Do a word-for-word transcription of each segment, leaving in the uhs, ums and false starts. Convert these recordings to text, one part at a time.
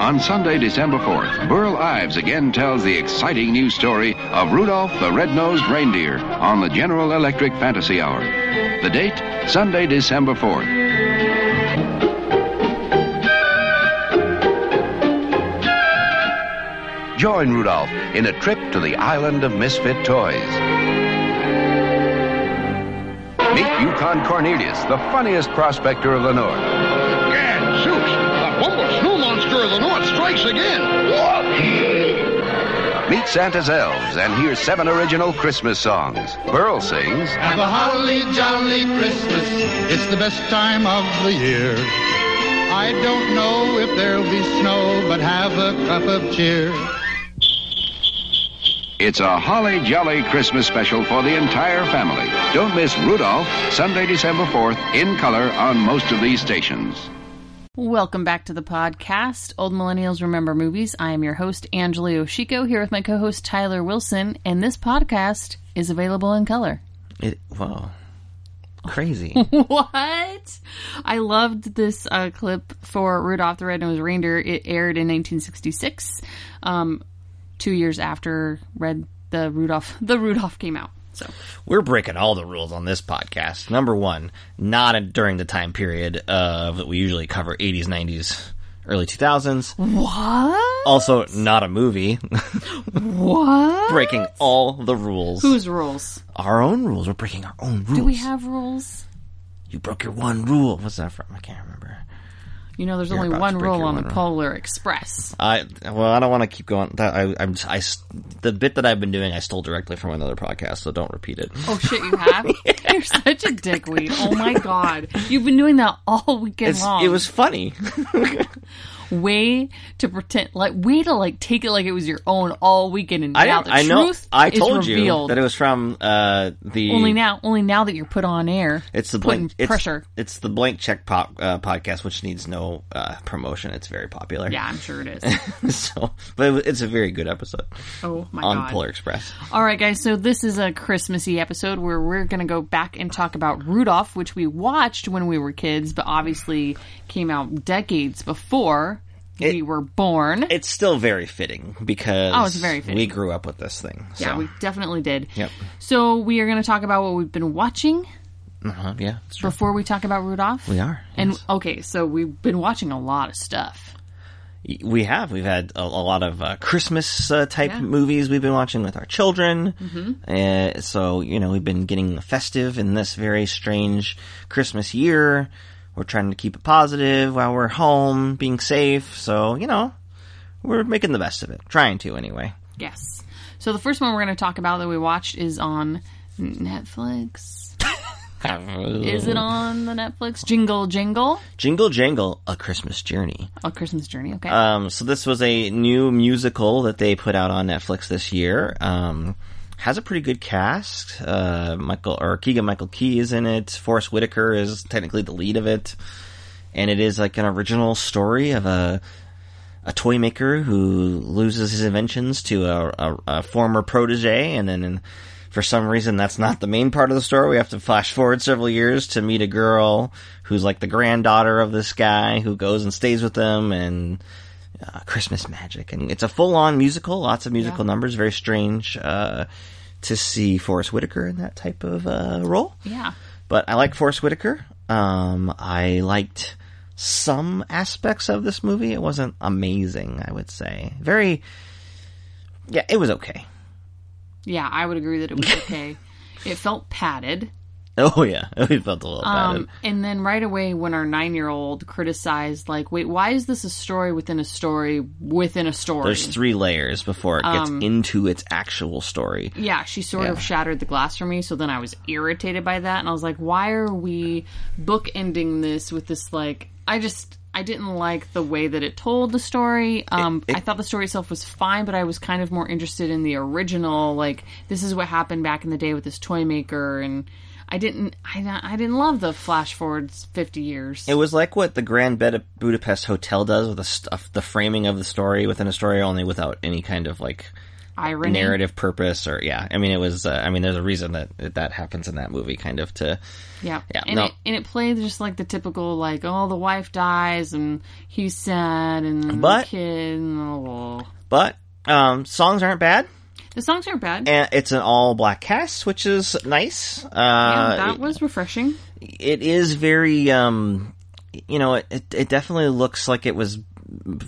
On Sunday, December fourth, Burl Ives again tells the exciting news story of Rudolph the Red-Nosed Reindeer on the General Electric Fantasy Hour. The date, Sunday, December fourth. Join Rudolph in a trip to the island of misfit toys. Meet Yukon Cornelius, the funniest prospector of the north. Gad, Zeus, the humble snow monster of the north strikes again. What? Meet Santa's elves and hear seven original Christmas songs. Burl sings, "Have a holly jolly Christmas, it's the best time of the year. I don't know if there'll be snow, but have a cup of cheer." It's a holly jolly Christmas special for the entire family. Don't miss Rudolph, Sunday, December fourth, in color on most of these stations. Welcome back to the podcast, Old Millennials Remember Movies. I am your host, Angela Yoshiko, here with my co-host, Tyler Wilson, and this podcast is available in color. It, wow. Crazy. What? I loved this uh, clip for Rudolph the Red-Nosed Reindeer. It aired in nineteen sixty-six. Um... Two years after Red the Rudolph the Rudolph came out. So we're breaking all the rules on this podcast. Number one, not a, during the time period of that we usually cover, eighties, nineties, early two thousands. What? Also, not a movie. What? Breaking all the rules. Whose rules? Our own rules. We're breaking our own rules. Do we have rules? You broke your one rule. What's that from? I can't remember. You know, there's You're only one rule on one the rule. Polar Express. I well, I don't want to keep going. I, I'm, I, the bit that I've been doing, I stole directly from another podcast, so don't repeat it. Oh shit, you have? Yeah. You're such a dickweed. Oh my god, you've been doing that all weekend it's, long. It was funny. Way to pretend, like way to like take it like it was your own all weekend, and I now the I truth know, I told is revealed. You that it was from uh, the only now, only now that you're put on air. It's the blank it's, pressure. It's the Blank Check pop, uh, podcast, which needs no. Uh, promotion. It's very popular. Yeah, I'm sure it is. So, but it's a very good episode. Oh my god! On Polar Express. All right, guys. So this is a Christmassy episode where we're going to go back and talk about Rudolph, which we watched when we were kids, but obviously came out decades before it, we were born. It's still very fitting because oh, it's very fitting. We grew up with this thing. So. Yeah, we definitely did. Yep. So we are going to talk about what we've been watching. Uh-huh, yeah. Before we talk about Rudolph? We are. Yes. And okay, so we've been watching a lot of stuff. We have. We've had a, a lot of uh, Christmas-type uh, yeah. movies we've been watching with our children. Mm-hmm. Uh, so, you know, we've been getting festive in this very strange Christmas year. We're trying to keep it positive while we're home, being safe. So, you know, we're making the best of it. Trying to, anyway. Yes. So the first one we're going to talk about that we watched is on Netflix. Is it on the Netflix? Jingle Jangle? Jingle Jangle, A Christmas Journey. A Christmas Journey, okay. Um, so this was a new musical that they put out on Netflix this year. Um, has a pretty good cast. Uh, Michael or Keegan-Michael Key is in it. Forest Whitaker is technically the lead of it. And it is like an original story of a a toy maker who loses his inventions to a, a, a former protege, and then... In, For some reason, that's not the main part of the story. We have to flash forward several years to meet a girl who's like the granddaughter of this guy who goes and stays with them, and uh, Christmas magic. And it's a full-on musical, lots of musical yeah. numbers. Very strange uh, to see Forest Whitaker in that type of uh, role. Yeah. But I like Forest Whitaker. Um, I liked some aspects of this movie. It wasn't amazing, I would say. Very... Yeah, it was okay. Yeah, I would agree that it was okay. It felt padded. Oh, yeah. It felt a little padded. Um, and then right away when our nine-year-old criticized, like, wait, why is this a story within a story within a story? There's three layers before it gets um, into its actual story. Yeah, she sort yeah. of shattered the glass for me, so then I was irritated by that, and I was like, why are we bookending this with this, like, I just... I didn't like the way that it told the story. Um, it, it, I thought the story itself was fine, but I was kind of more interested in the original. Like, this is what happened back in the day with this toy maker, and I didn't, I, I didn't love the flash forwards fifty years. It was like what the Grand Budapest Hotel does with the, stuff, the framing of the story within a story, only without any kind of like irony, narrative purpose, or yeah. I mean, it was. Uh, I mean, there's a reason that that happens in that movie, kind of to. Yeah, yeah, and no. it and it played just like the typical, like, oh, the wife dies and he's sad and but, the kid. And, oh. But um, songs aren't bad. The songs aren't bad. And it's an all-black cast, which is nice. Uh, yeah, that was refreshing. It is very, um, you know, it, it definitely looks like it was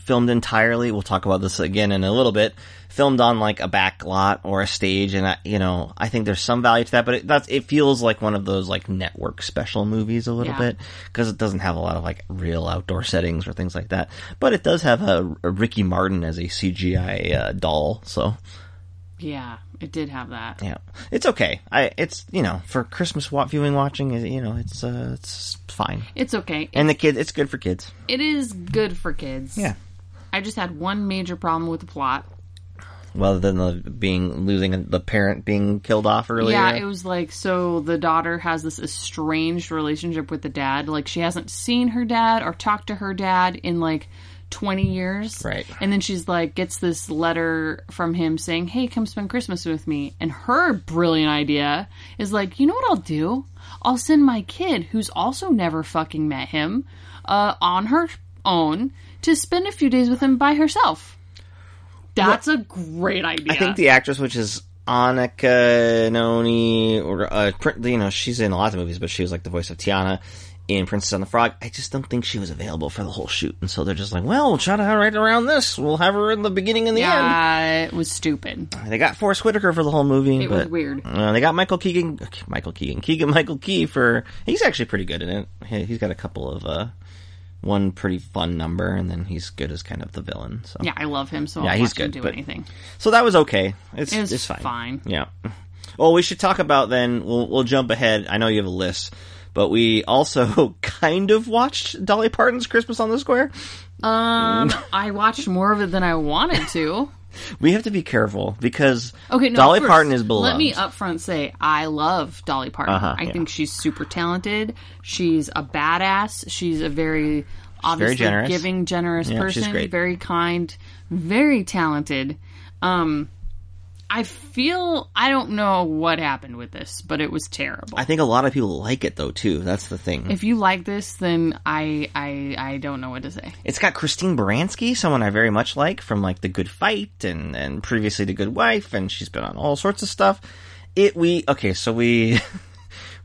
filmed entirely. We'll talk about this again in a little bit. Filmed on, like, a back lot or a stage, and, I, you know, I think there's some value to that, but it, that's, it feels like one of those, like, network special movies a little yeah. bit, because it doesn't have a lot of, like, real outdoor settings or things like that. But it does have a, a Ricky Martin as a C G I uh, doll, so... Yeah, it did have that. Yeah, it's okay. I it's you know for Christmas viewing watching you know it's uh, it's fine. It's okay, and it, the kids. It's good for kids. It is good for kids. Yeah, I just had one major problem with the plot. Well, then the being losing the parent being killed off earlier. Yeah, it was like so the daughter has this estranged relationship with the dad. Like she hasn't seen her dad or talked to her dad in like. twenty years. Right. And then she's like, gets this letter from him saying, hey, come spend Christmas with me. And her brilliant idea is like, you know what I'll do? I'll send my kid, who's also never fucking met him, uh, on her own to spend a few days with him by herself. That's well, a great idea. I think the actress, which is Anika Noni, or, uh, you know, she's in a lot of movies, but she was like the voice of Tiana. In Princess and the Frog, I just don't think she was available for the whole shoot. And so they're just like, well, we'll try to have her right around this. We'll have her in the beginning and the yeah, end. Yeah, it was stupid. They got Forest Whitaker for the whole movie. It but, was weird. Uh, they got Michael Keegan, Michael Keegan, Keegan-Michael Key for, he's actually pretty good in it. He, he's got a couple of, uh, one pretty fun number, and then he's good as kind of the villain. So yeah, I love him, so yeah, I'll he's good, him do but, anything. So that was okay. It's, it was it's fine. fine. Yeah. Well, we should talk about then, we'll, we'll jump ahead. I know you have a list. But we also kind of watched Dolly Parton's Christmas on the Square. Um, I watched more of it than I wanted to. We have to be careful because okay, no, Dolly first, Parton is beloved. Let me up front say I love Dolly Parton. Uh-huh, I yeah. think she's super talented. She's a badass. She's a very, she's obviously very generous. giving, generous yeah, person. She's great. Very kind. Very talented. Um... I feel... I don't know what happened with this, but it was terrible. I think a lot of people like it, though, too. That's the thing. If you like this, then I I, I don't know what to say. It's got Christine Baranski, someone I very much like, from, like, The Good Fight, and, and previously The Good Wife, and she's been on all sorts of stuff. It, we... Okay, so we...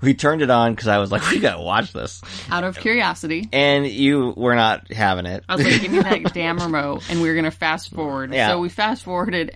We turned it on because I was like, we gotta watch this. Out of curiosity. And you were not having it. I was like, give me that damn remote, and we were gonna fast forward. Yeah. So we fast forwarded.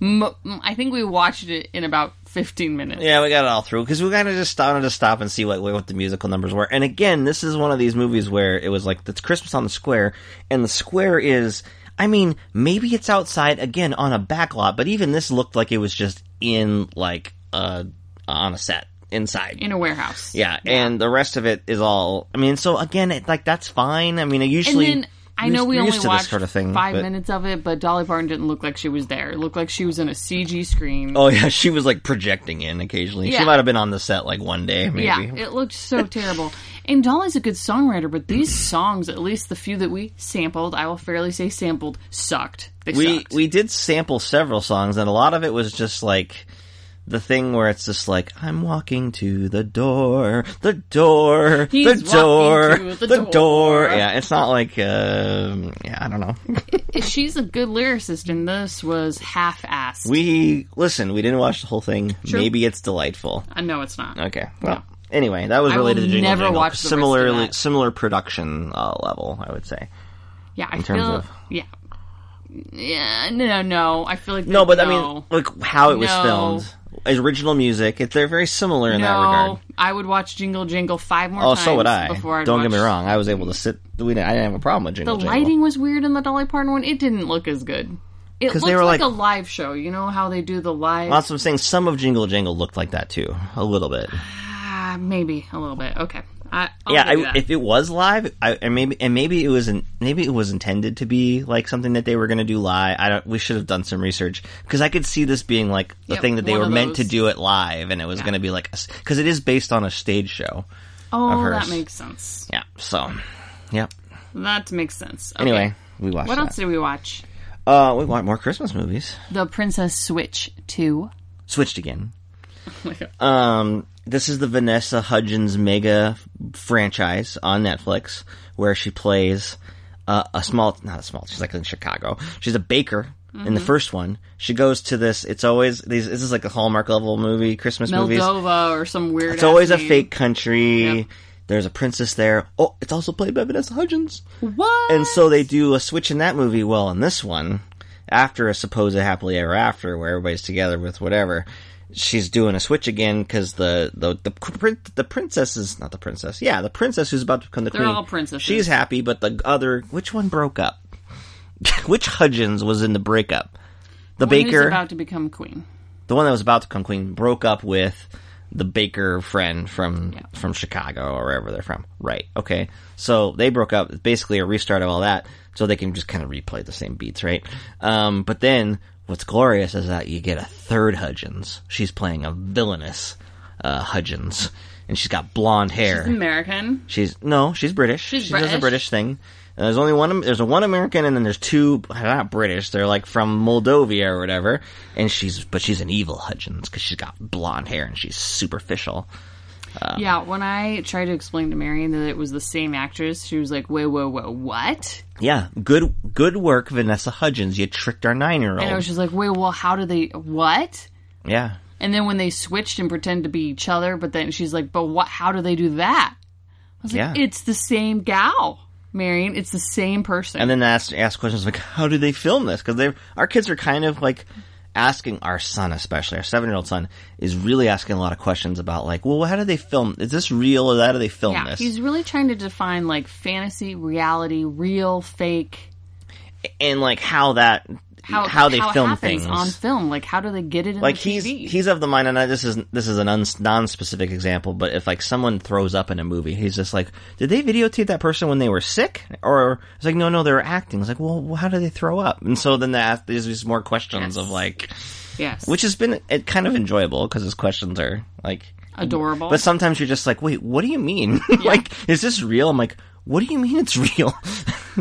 I think we watched it in about fifteen minutes. Yeah, we got it all through because we kind of just wanted to stop and see what, what the musical numbers were. And again, this is one of these movies where it was like, it's Christmas on the Square, and the square is, I mean, maybe it's outside, again, on a back lot, but even this looked like it was just in, like, uh, on a set. Inside in a warehouse yeah, yeah and the rest of it is all I mean so again it, like that's fine I mean I usually and then, I know we only watched sort of thing, five but... minutes of it but Dolly Parton didn't look like she was there. It looked like she was in a C G screen. Oh yeah, she was like projecting in occasionally. Yeah. She might have been on the set like one day maybe. Yeah, it looked so terrible. And Dolly's a good songwriter, but these songs, at least the few that we sampled, I will fairly say sampled, sucked. They we, sucked. We did sample several songs and a lot of it was just like the thing where it's just like, I'm walking to the door, the door, He's the door, to the, the door. door. Yeah, it's not like, uh, yeah, I don't know. She's a good lyricist, and this was half-assed. We, listen, we didn't watch the whole thing. Sure. Maybe it's delightful. I uh, know it's not. Okay, well, no. Anyway, that was related to Jingle Jangle. I will never watch the Similarly, rest of that. Similar production uh, level, I would say. Yeah, I in terms feel, of, yeah. Yeah, no, no, no. I feel like no, but no. I mean, look how it was no. filmed. Original music. It, they're very similar in no, that regard. I would watch Jingle Jingle five more oh, times. Oh, so would I. Before I'd Don't watch... get me wrong. I was able to sit. We didn't, I didn't have a problem with Jingle the Jingle. The lighting was weird in the Dolly Parton one. It didn't look as good. It looked like, like a live show. You know how they do the live. Well, that's what I'm saying. Some of Jingle Jingle looked like that too, a little bit. Uh, maybe a little bit. Okay. I, yeah, I, if it was live, I, and maybe and maybe it was in, maybe it was intended to be like something that they were going to do live. I don't. We should have done some research because I could see this being like the yep, thing that they were meant to do it live, and it was yeah. going to be like because it is based on a stage show. Oh, of hers. That makes sense. Yeah. So, yeah. That makes sense. Okay. Anyway, we watched. What that. else did we watch? Uh, we want more Christmas movies. The Princess Switch two. Switched again. Oh um, this is the Vanessa Hudgens mega franchise on Netflix, where she plays uh, a small, not a small, she's like in Chicago. She's a baker. Mm-hmm. In the first one, she goes to this, it's always, these. this is like a Hallmark level movie, Christmas Moldova movies. Moldova or some weird It's always name. a fake country. Yep. There's a princess there. Oh, it's also played by Vanessa Hudgens. What? And so they do a switch in that movie. Well, in this one, after a supposed happily ever after where everybody's together with whatever, she's doing a switch again because the, the, the, the princess is, not the princess, yeah, the princess who's about to become the They're queen. They're all princesses. She's happy, but the other, which one broke up? Which Hudgens was in the breakup? The, the baker who's about to become queen. The one that was about to become queen broke up with the baker friend from yeah. from Chicago or wherever they're from. Right. Okay. So they broke up. It's basically a restart of all that, so they can just kind of replay the same beats, right? Um, but then what's glorious is that you get a third Hudgens. She's playing a villainous uh, Hudgens, and she's got blonde hair. She's American. She's no, she's British. She's she British. does a British thing. And there's only one, there's a one American and then there's two, not British, they're like from Moldova or whatever. And she's, but she's an evil Hudgens because she's got blonde hair and she's superficial. Um, yeah, when I tried to explain to Marion that it was the same actress, she was like, whoa, whoa, whoa, what? Yeah, good, good work, Vanessa Hudgens. You tricked our nine-year-old. And I was just like, wait, well, how do they, what? Yeah. And then when they switched and pretended to be each other, but then she's like, but what, how do they do that? I was like, yeah. It's the same gal. Marion, it's the same person. And then asked asked questions like, how do they film this? Because our kids are kind of like asking, our son especially, our seven-year-old son, is really asking a lot of questions about like, well, how do they film? Is this real or how do they film yeah, this? He's really trying to define like fantasy, reality, real, fake. And like how that... How, how they how film it things on film, like how do they get it in like the T V? he's he's of the mind, and I, this is this is an un, non-specific example, but if like someone throws up in a movie, he's just like, did they videotape that person when they were sick? Or it's like, no, no, they were acting. It's like, well, how do they throw up? And so then they ask, there's just more questions yes. of like, yes, which has been it, kind of enjoyable because his questions are like adorable, but sometimes you're just like, wait, what do you mean? Yeah. Like, is this real? I'm like, what do you mean it's real?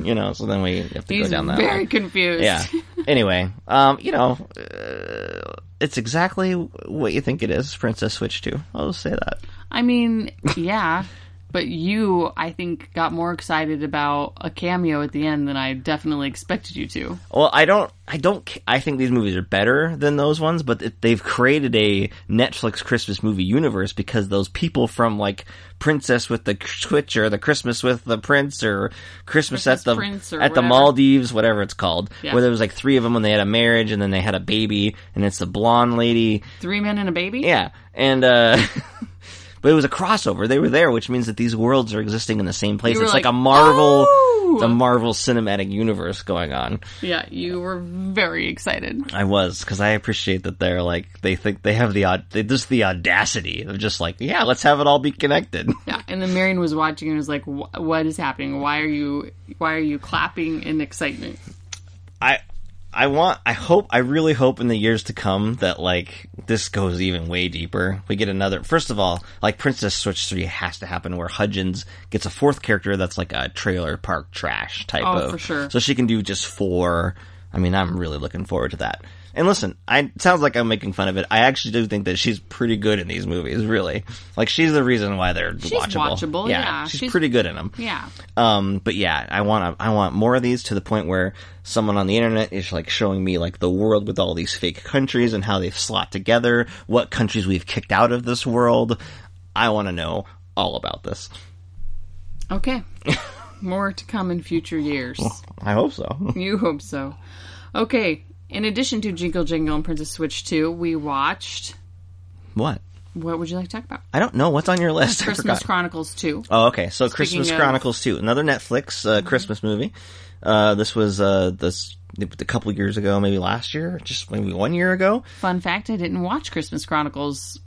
You know, so then we have to He's go down that very line. Confused. Yeah. Anyway, um, you know, uh, it's exactly what you think it is, Princess Switch two. I'll just say that. I mean, yeah, but you, I think, got more excited about a cameo at the end than I definitely expected you to. Well, I don't, I don't, I think these movies are better than those ones, but it, they've created a Netflix Christmas movie universe because those people from, like, Princess with the Switch or the Christmas with the Prince or Christmas, Christmas at the Prince or at whatever. the Maldives, whatever it's called, yeah. where there was like three of them when they had a marriage and then they had a baby, and it's the blonde lady. Three men and a baby? Yeah. And, uh... But it was a crossover. They were there, which means that these worlds are existing in the same place. It's like, like a Marvel, oh! the Marvel Cinematic Universe going on. Yeah, you were very excited. I was, because I appreciate that they're like, they think they have the, they, just the audacity of just like, yeah, let's have it all be connected. Yeah, and then Marion was watching and was like, what is happening? Why are you, why are you clapping in excitement? I... I want, I hope, I really hope in the years to come that, like, this goes even way deeper. We get another, first of all, like, Princess Switch three has to happen where Hudgens gets a fourth character that's like a trailer park trash type oh, of. Oh, for sure. So she can do just four. I mean, I'm really looking forward to that. And listen, I, it sounds like I'm making fun of it. I actually do think that she's pretty good in these movies, really. Like, she's the reason why they're she's watchable. She's watchable, yeah. yeah. She's, she's pretty good in them. Yeah. Um, but yeah, I want I want more of these to the point where someone on the internet is, like, showing me, like, the world with all these fake countries and how they've slot together, what countries we've kicked out of this world. I want to know all about this. Okay. More to come in future years. Well, I hope so. You hope so. Okay. In addition to Jingle Jingle and Princess Switch two, we watched... What? What would you like to talk about? I don't know. What's on your list? Christmas Chronicles two. Oh, okay. So Speaking Christmas of... Chronicles two. Another Netflix uh, mm-hmm. Christmas movie. Uh, this was uh, this a couple years ago, maybe last year, just maybe one year ago. Fun fact, I didn't watch Christmas Chronicles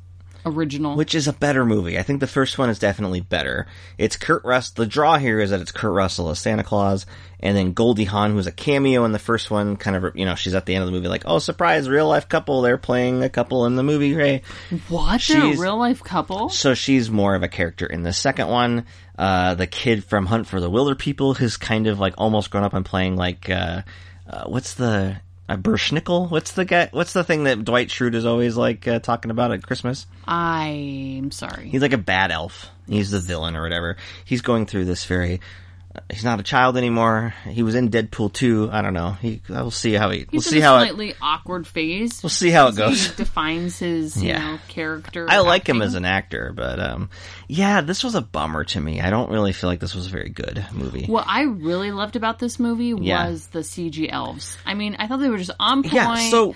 original. Which is a better movie. I think the first one is definitely better. It's Kurt Russell. The draw here is that it's Kurt Russell as Santa Claus, and then Goldie Hawn, who's a cameo in the first one, kind of, you know, she's at the end of the movie like, oh, surprise, real-life couple. They're playing a couple in the movie, right? What? She's, a real-life couple? So she's more of a character. In the second one, uh, the kid from Hunt for the Wilder People, who's kind of, like, almost grown up and playing, like, uh, uh, what's the a Burschnickel? What's the guy? What's the thing that Dwight Schrute is always like uh, talking about at Christmas? I'm sorry. He's like a bad elf. He's the villain or whatever. He's going through this very. Uh, he's not a child anymore. He was in Deadpool two. I don't know. He. We'll see how he. He's we'll in see a how slightly it, awkward phase. We'll see how it goes. He defines his yeah. you know, character. I like acting. him as an actor, but um, yeah, this was a bummer to me. I don't really feel like this was a very good movie. What I really loved about this movie yeah. was the C G elves. I mean, I thought they were just on point. Yeah. So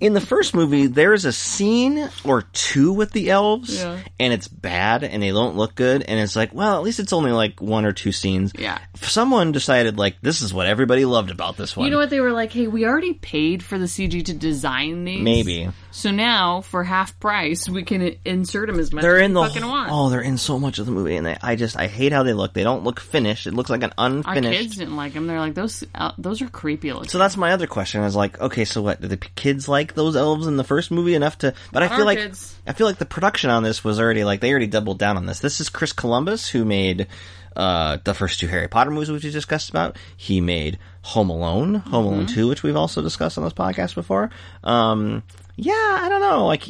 in the first movie, there is a scene or two with the elves, yeah. and it's bad, and they don't look good, and it's like, well, at least it's only like one or two scenes. Yeah. Someone decided, like, this is what everybody loved about this one. You know what? They were like, hey, we already paid for the C G to design these. Maybe. So now, for half price, we can insert them as much they're as in we the fucking whole, want. Oh, they're in so much of the movie, and they, I just, I hate how they look. They don't look finished. It looks like an unfinished. Our kids didn't like them. They're like, those uh, those are creepy looking. So that's my other question. I was like, okay, so what? Did the kids like those elves in the first movie enough to but I Our feel like kids. I feel like the production on this was already like they already doubled down on this. This is Chris Columbus, who made uh the first two Harry Potter movies, which we discussed about. He made Home Alone, Home mm-hmm. Alone two, which we've also discussed on this podcast before. Um yeah, I don't know. Like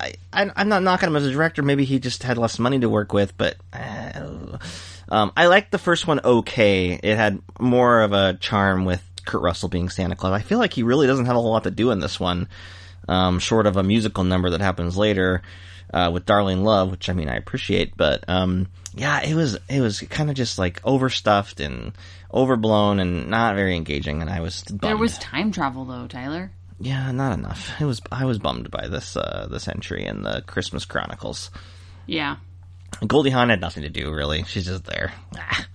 I, I I'm not knocking him as a director. Maybe he just had less money to work with, but uh, um I liked the first one okay. It had more of a charm with Kurt Russell being Santa Claus. I feel like he really doesn't have a whole lot to do in this one, um, short of a musical number that happens later uh, with Darling Love, which I mean I appreciate, but um, yeah, it was it was kind of just like overstuffed and overblown and not very engaging. And I was bummed. There was time travel though, Tyler. Yeah, not enough. It was I was bummed by this uh, this entry in the Christmas Chronicles. Yeah, Goldie Hawn had nothing to do really. She's just there. Ah.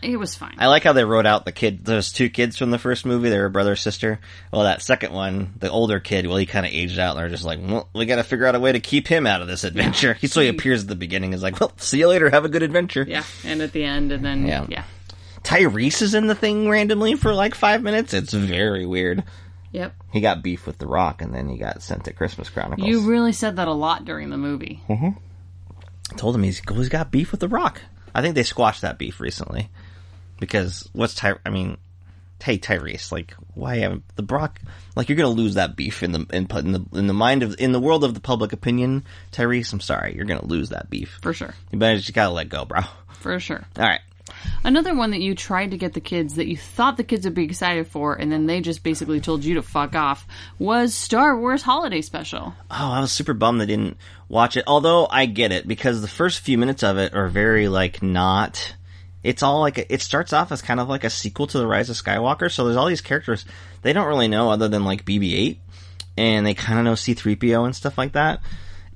It was fine. I like how they wrote out the kid, those two kids from the first movie. They were brother and sister. Well, that second one, the older kid, well, he kind of aged out, and they're just like, well, we got to figure out a way to keep him out of this adventure. Yeah. He so he appears at the beginning, is like, well, see you later, have a good adventure. Yeah, and at the end, and then yeah, yeah. Tyrese is in the thing randomly for like five minutes. It's very weird. Yep. He got beef with The Rock, and then he got sent to Christmas Chronicles. You really said that a lot during the movie. Mm-hmm. I told him he's he's got beef with The Rock. I think they squashed that beef recently. Because what's Ty? I mean, hey Tyrese, like why am the Brock? Like you're gonna lose that beef in the in, in the in the mind of in the world of the public opinion, Tyrese. I'm sorry, you're gonna lose that beef for sure. You better just gotta let go, bro. For sure. All right. Another one that you tried to get the kids that you thought the kids would be excited for, and then they just basically told you to fuck off, was Star Wars Holiday Special. Oh, I was super bummed they didn't watch it. Although I get it because the first few minutes of it are very like not. It's all like, a, it starts off as kind of like a sequel to The Rise of Skywalker, so there's all these characters they don't really know other than like B B eight, and they kind of know C three P O and stuff like that,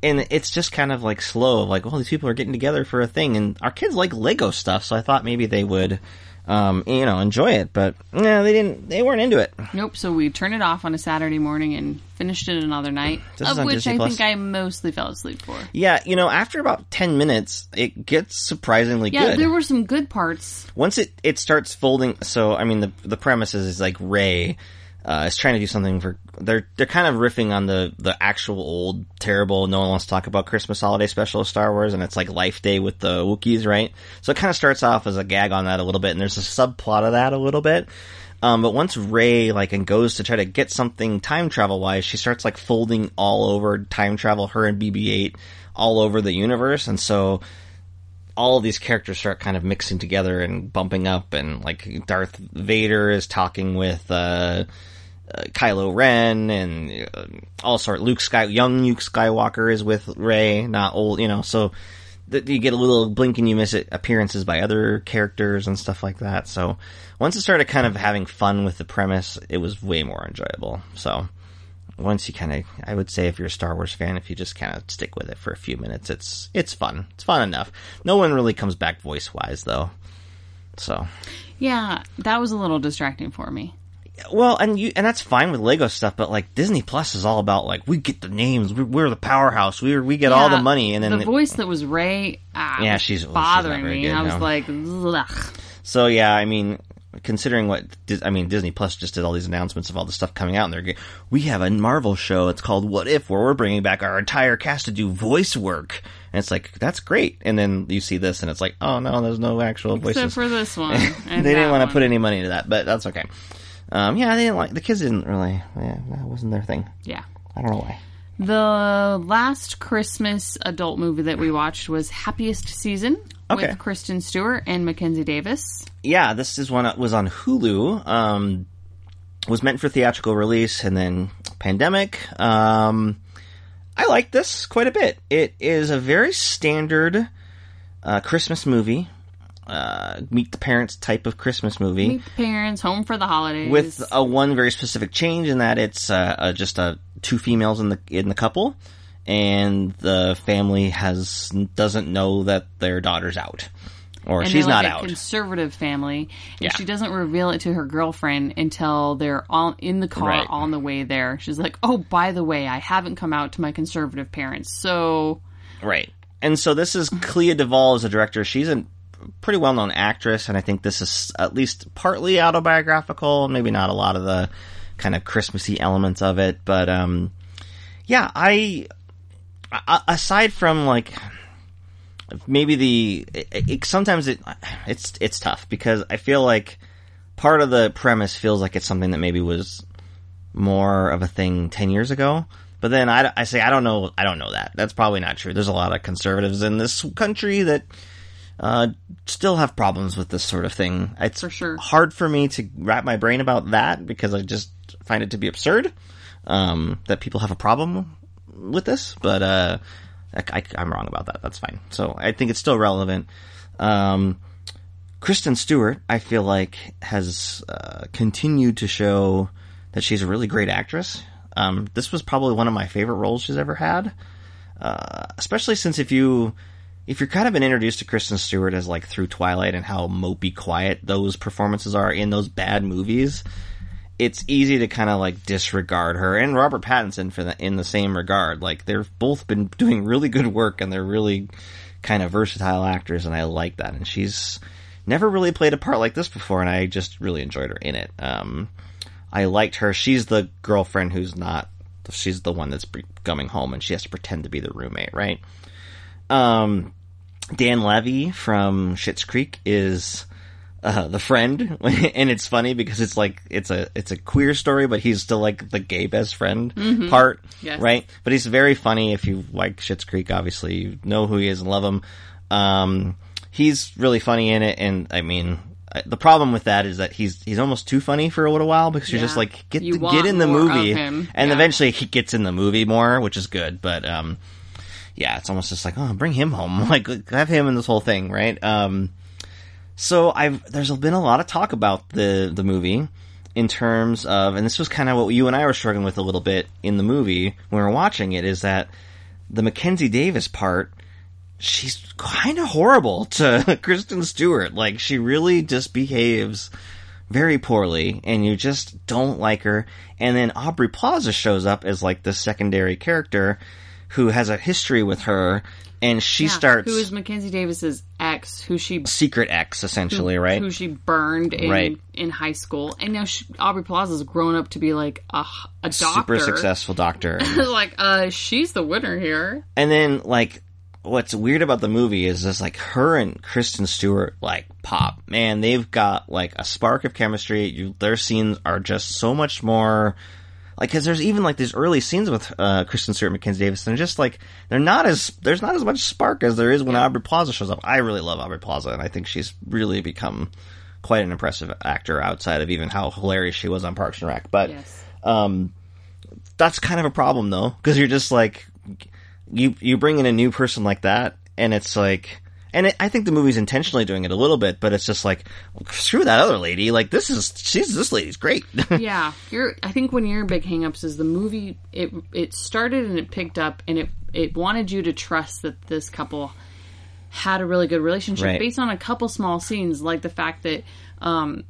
and it's just kind of like slow, like, well, these people are getting together for a thing, and our kids like Lego stuff, so I thought maybe they would, um, you know, enjoy it, but no, they didn't, they weren't into it. Nope, so we turned it off on a Saturday morning and finished it another night, this of which Disney I Plus. think I mostly fell asleep for. Yeah, you know, after about ten minutes, it gets surprisingly yeah, good. Yeah, there were some good parts. Once it, it starts folding, so, I mean, the the premise is, is like, Rey uh, is trying to do something for... They're they're kind of riffing on the, the actual old, terrible, no one wants to talk about Christmas Holiday Special of Star Wars, and it's like Life Day with the Wookiees, right? So it kind of starts off as a gag on that a little bit, and there's a subplot of that a little bit. Um, but once Rey, like, and goes to try to get something time travel-wise, she starts, like, folding all over time travel, her and B B eight, all over the universe, and so all of these characters start kind of mixing together and bumping up, and, like, Darth Vader is talking with, uh, uh Kylo Ren, and uh, all sorts, Luke Sky- young Luke Skywalker is with Rey, not old, you know, so you get a little blink and you miss it appearances by other characters and stuff like that. So once it started kind of having fun with the premise, it was way more enjoyable. So once you kind of, I would say if you're a Star Wars fan, if you just kind of stick with it for a few minutes, it's it's fun. It's fun enough. No one really comes back voice-wise, though. So yeah, that was a little distracting for me. Well, and you and that's fine with Lego stuff, but like Disney Plus is all about like we get the names, we, we're the powerhouse, we we get yeah, all the money, and then the it, voice that was Rey, ah, yeah, she's bothering well, she's me. Good, I no. was like, ugh. So yeah, I mean, considering what, I mean, Disney Plus just did all these announcements of all the stuff coming out, and they're, we have a Marvel show, it's called What If, where we're bringing back our entire cast to do voice work. And it's like, that's great. And then you see this, and it's like, oh no, there's no actual voices. Except for this one. And they didn't want to put any money into that, but that's okay. Um, yeah, they didn't like, the kids didn't really, yeah, that wasn't their thing. Yeah. I don't know why. The last Christmas adult movie that we watched was Happiest Season. Okay. With Kristen Stewart and Mackenzie Davis. Yeah, this is one that was on Hulu. Um, was meant for theatrical release and then pandemic. Um, I like this quite a bit. It is a very standard uh, Christmas movie. Uh, meet the parents type of Christmas movie. Meet the parents, home for the holidays. With a one very specific change in that it's uh, uh, just uh, two females in the in the couple, and the family has doesn't know that their daughter's out, or and she's not like out. A conservative family, and yeah. She doesn't reveal it to her girlfriend until they're all in the car right. on the way there. She's like, "Oh, by the way, I haven't come out to my conservative parents." So, right, and so this is Clea Duvall as a director. She's an pretty well-known actress, and I think this is at least partly autobiographical, maybe not a lot of the kind of Christmassy elements of it, but um yeah I, I aside from like maybe the it, it, sometimes it it's it's tough because I feel like part of the premise feels like it's something that maybe was more of a thing ten years ago. But then I, I say I don't know I don't know that that's probably not true. There's a lot of conservatives in this country that Uh, still have problems with this sort of thing. It's for sure. hard for me to wrap my brain about that because I just find it to be absurd um, that people have a problem with this. But uh, I, I, I'm wrong about that. That's fine. So I think it's still relevant. Um, Kristen Stewart, I feel like, has uh, continued to show that she's a really great actress. Um, this was probably one of my favorite roles she's ever had, uh, especially since if you... If you're kind of been introduced to Kristen Stewart as like through Twilight and how mopey quiet those performances are in those bad movies, it's easy to kind of like disregard her and Robert Pattinson for the, in the same regard. Like they've both been doing really good work and they're really kind of versatile actors, and I like that. And she's never really played a part like this before, and I just really enjoyed her in it. Um, I liked her. She's the girlfriend who's not. She's the one that's coming home and she has to pretend to be the roommate, right? Um, Dan Levy from Schitt's Creek is uh, the friend, and it's funny because it's like it's a it's a queer story, but he's still like the gay best friend mm-hmm. part, yes. right? But he's very funny. If you like Schitt's Creek, obviously you know who he is and love him. Um, he's really funny in it, and I mean the problem with that is that he's he's almost too funny for a little while because you're yeah. just like get you get in the movie, and yeah. eventually he gets in the movie more, which is good, but um. Yeah, it's almost just like, oh, bring him home. Like, have him in this whole thing, right? Um, so I've there's been a lot of talk about the, the movie in terms of, and this was kind of what you and I were struggling with a little bit in the movie when we were watching it, is that the Mackenzie Davis part, she's kind of horrible to Kristen Stewart. Like, she really just behaves very poorly, and you just don't like her. And then Aubrey Plaza shows up as, like, the secondary character who has a history with her, and she yeah, starts... Who is Mackenzie Davis's ex, who she... Secret ex, essentially, who, right? Who she burned in, right. in high school. And now she, Aubrey Plaza's grown up to be, like, a, a doctor. Super successful doctor. Like, uh, she's the winner here. And then, like, what's weird about the movie is this, like, her and Kristen Stewart, like, pop. Man, they've got, like, a spark of chemistry. You, their scenes are just so much more... Like, because there's even, like, these early scenes with uh, Kristen Stewart and Mackenzie Davis, and just, like, they're not as, there's not as much spark as there is when yeah. Aubrey Plaza shows up. I really love Aubrey Plaza, and I think she's really become quite an impressive actor outside of even how hilarious she was on Parks and Rec. But yes. um, that's kind of a problem, though, because you're just, like, you, you bring in a new person like that, and it's, like... And it, I think the movie's intentionally doing it a little bit, but it's just like, screw that other lady. Like, this is, she's, this lady's great. yeah. You're, I think one of your big hangups is the movie, it it started and it picked up, and it, it wanted you to trust that this couple had a really good relationship right. based on a couple small scenes, like the fact that um,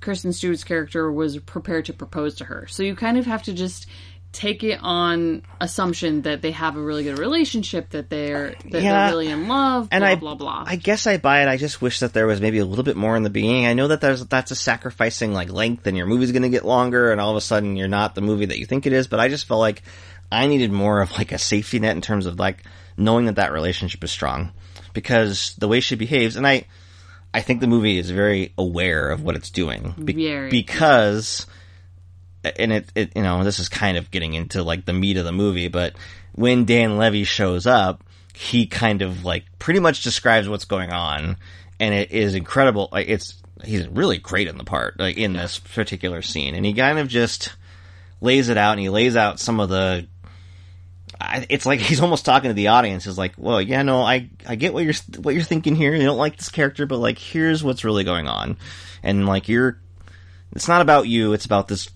Kristen Stewart's character was prepared to propose to her. So you kind of have to just take it on assumption that they have a really good relationship, that they're that yeah. they're really in love, and blah, I, blah, blah. I guess I buy it. I just wish that there was maybe a little bit more in the beginning. I know that there's, that's a sacrificing, like, length, and your movie's going to get longer, and all of a sudden you're not the movie that you think it is, but I just felt like I needed more of, like, a safety net in terms of, like, knowing that that relationship is strong. Because the way she behaves, and I I think the movie is very aware of what it's doing. Be- very. Because... and it, it, you know, this is kind of getting into, like, the meat of the movie, but when Dan Levy shows up, he kind of, like, pretty much describes what's going on, and it is incredible. Like, it's, he's really great in the part, like, in yeah. this particular scene, and he kind of just lays it out, and he lays out some of the, I, it's like he's almost talking to the audience. He's like, well, yeah, no, I, I get what you're, what you're thinking here. You don't like this character, but, like, here's what's really going on, and, like, you're, it's not about you, it's about this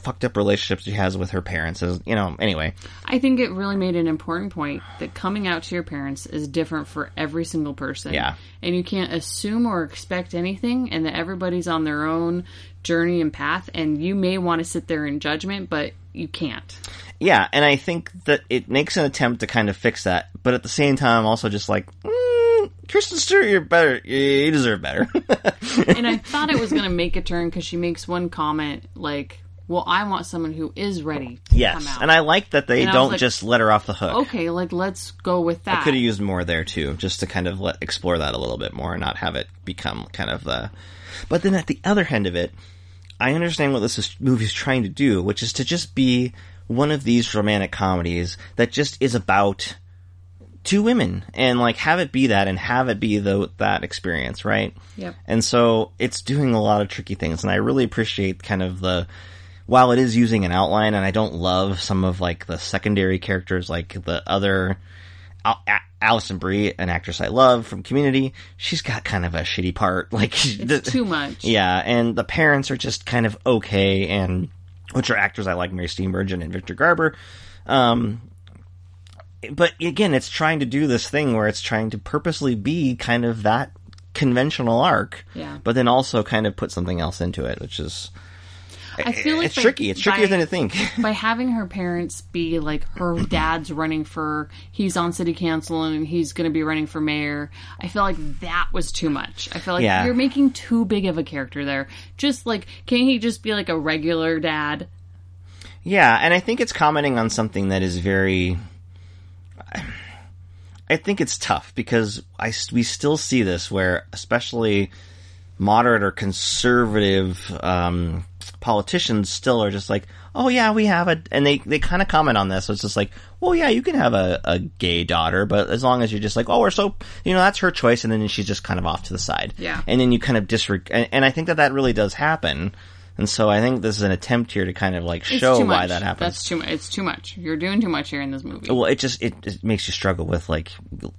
fucked up relationship she has with her parents. You know, anyway. I think it really made an important point that coming out to your parents is different for every single person. Yeah. And you can't assume or expect anything, and that everybody's on their own journey and path, and you may want to sit there in judgment, but you can't. Yeah, and I think that it makes an attempt to kind of fix that, but at the same time, also just like, mm, Kristen Stewart, you're better. You deserve better. And I thought it was going to make a turn, because she makes one comment like, well, I want someone who is ready to yes. come out. Yes, and I like that they and don't like, just let her off the hook. Okay, like, let's go with that. I could have used more there, too, just to kind of let, explore that a little bit more and not have it become kind of the... But then at the other end of it, I understand what this movie is trying to do, which is to just be one of these romantic comedies that just is about two women, and, like, have it be that, and have it be the, that experience, right? Yep. And so it's doing a lot of tricky things, and I really appreciate kind of the... While it is using an outline, and I don't love some of, like, the secondary characters, like the other Al- Al- Alison Brie, an actress I love from Community, she's got kind of a shitty part. Like, it's the, too much. Yeah, and the parents are just kind of okay, and which are actors I like, Mary Steenburgen and Victor Garber. Um, but again, it's trying to do this thing where it's trying to purposely be kind of that conventional arc, yeah. but then also kind of put something else into it, which is... I feel like it's by, tricky. It's trickier by, than I think. By having her parents be like, her dad's running for, he's on city council and he's going to be running for mayor. I feel like that was too much. I feel like yeah. you're making too big of a character there. Just like, can't he just be like a regular dad? Yeah, and I think it's commenting on something that is very... I think it's tough because I, we still see this where especially moderate or conservative... Um, politicians still are just like, oh yeah, we have a, and they, they kind of comment on this, so it's just like, well yeah, you can have a, a gay daughter, but as long as you're just like, oh, we're so, you know, that's her choice, and then she's just kind of off to the side. Yeah. And then you kind of disregard, and, and I think that that really does happen, and so I think this is an attempt here to kind of like show why that happens. That's too much. It's too much. You're doing too much here in this movie. Well, it just, it, it makes you struggle with like,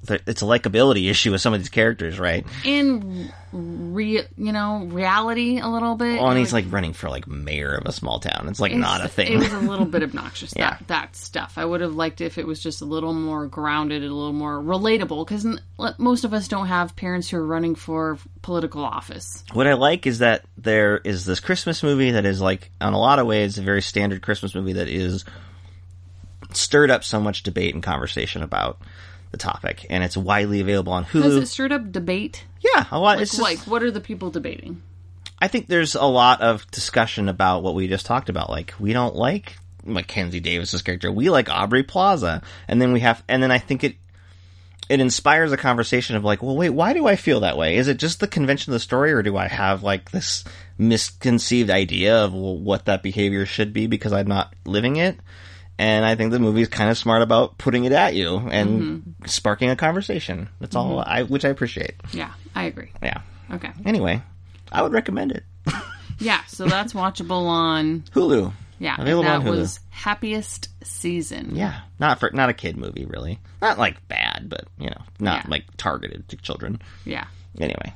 it's a likability issue with some of these characters, right? And... Re- you know, reality a little bit. Oh, and he's, like, running for, like, mayor of a small town. It's, like, it's, not a thing. It was a little bit obnoxious, yeah. that, that stuff. I would have liked if it was just a little more grounded and a little more relatable, because n- most of us don't have parents who are running for political office. What I like is that there is this Christmas movie that is, like, in a lot of ways, a very standard Christmas movie that is stirred up so much debate and conversation about the topic, and it's widely available on Hulu. Has it stirred up debate? Yeah, a lot. Like, it's just, like, what are the people debating? I think there's a lot of discussion about what we just talked about. Like, we don't like Mackenzie Davis's character. We like Aubrey Plaza, and then we have, and then I think it it inspires a conversation of like, well, wait, why do I feel that way? Is it just the convention of the story, or do I have like this misconceived idea of well, what that behavior should be because I'm not living it? And I think the movie is kind of smart about putting it at you and mm-hmm. sparking a conversation. That's mm-hmm. all, I, which I appreciate. Yeah, I agree. Yeah. Okay. Anyway, I would recommend it. Yeah, so that's watchable on... Hulu. Yeah, available on Hulu. That was Happiest Season. Yeah, not for not a kid movie, really. Not, like, bad, but, you know, not, yeah. like, targeted to children. Yeah. Anyway.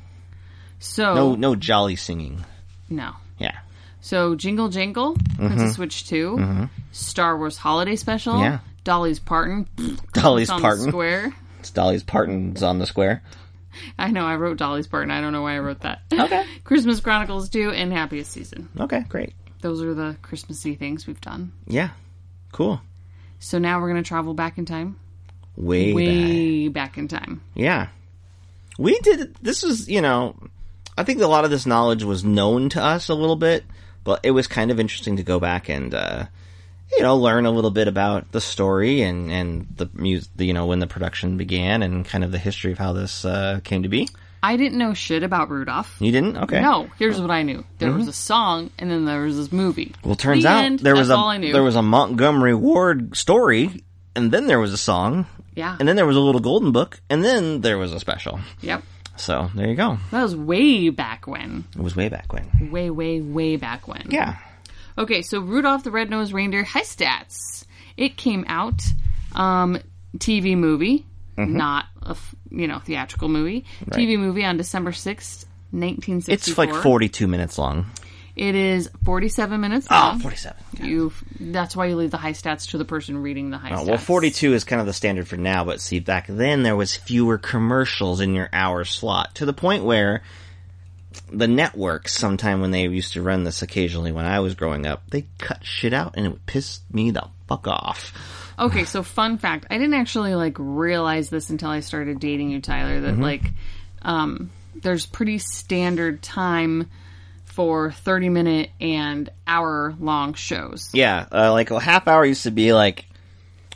So... No, no jolly singing. No. Yeah. So, Jingle Jangle, mm-hmm. Princess Switch two, mm-hmm. Star Wars Holiday Special, yeah. Dolly's Parton, Dolly's on Parton. The Square. It's Dolly's Parton's on the Square. I know, I wrote Dolly's Parton. I don't know why I wrote that. Okay. Christmas Chronicles two and Happiest Season. Okay, great. Those are the Christmassy things we've done. Yeah. Cool. So now we're going to travel back in time. Way, Way back. back in time. Yeah. We did... This was, you know... I think a lot of this knowledge was known to us a little bit, but it was kind of interesting to go back and, uh, you know, learn a little bit about the story and, and the, music, you know, when the production began and kind of the history of how this uh, came to be. I didn't know shit about Rudolph. You didn't? Okay. No. Here's what I knew. There mm-hmm. was a song, and then there was this movie. Well, turns the out end, there was a all I knew. there was a Montgomery Ward story, and then there was a song. Yeah. And then there was a little golden book, and then there was a special. Yep. So, there you go. That was way back when. It was way back when. Way, way, way back when. Yeah. Okay, so Rudolph the Red-Nosed Reindeer has stats. It came out, um, T V movie, mm-hmm. not a, you know, theatrical movie. Right. T V movie on December sixth, nineteen sixty-four. It's like forty-two minutes long. It is forty-seven minutes long. Oh, forty-seven. Yeah. You. That's why you leave the high stats to the person reading the high oh, stats. Well, forty-two is kind of the standard for now, but see, back then there was fewer commercials in your hour slot, to the point where the networks, sometime when they used to run this occasionally when I was growing up, they cut shit out and it would piss me the fuck off. Okay, so fun fact. I didn't actually, like, realize this until I started dating you, Tyler, that, mm-hmm. like, um, there's pretty standard time... for thirty minute and hour long shows. Yeah, uh, like a half hour used to be like,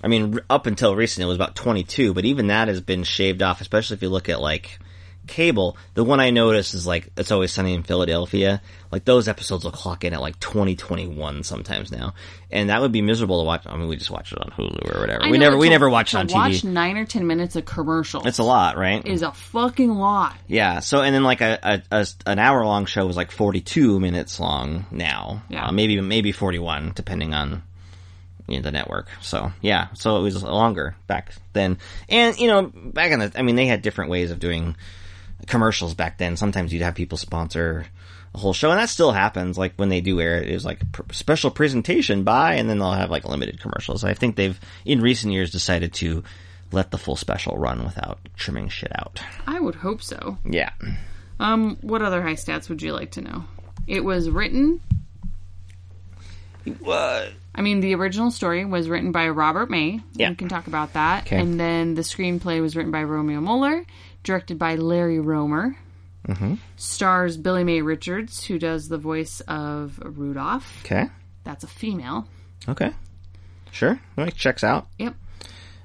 I mean, up until recent it was about twenty-two, but even that has been shaved off, especially if you look at like cable. The one I noticed is like, It's Always Sunny in Philadelphia. Like those episodes will clock in at like twenty, twenty-one sometimes now. And that would be miserable to watch. I mean, we just watch it on Hulu or whatever. I we know, never we to, never watch it on T V. To watch nine or ten minutes of commercials. It's a lot, right? Is a fucking lot. Yeah. So, and then like a, a, a an hour long show was like forty-two minutes long now. Yeah. Uh, maybe maybe forty-one depending on you know, the network. So, yeah. So it was longer back then. And, you know, back in the, I mean, they had different ways of doing commercials back then. Sometimes you'd have people sponsor a whole show, and that still happens. Like when they do air it, it was like a pr- special presentation by, and then they'll have like limited commercials. I think they've in recent years decided to let the full special run without trimming shit out. I would hope so. Yeah. Um, what other high stats would you like to know? It was written. What? I mean, the original story was written by Robert May. Yeah. We can talk about that. Okay. And then the screenplay was written by Romeo Muller, directed by Larry Roemer. Mm-hmm. Stars Billy Mae Richards, who does the voice of Rudolph. Okay. That's a female. Okay. Sure. Well, it checks out. Yep.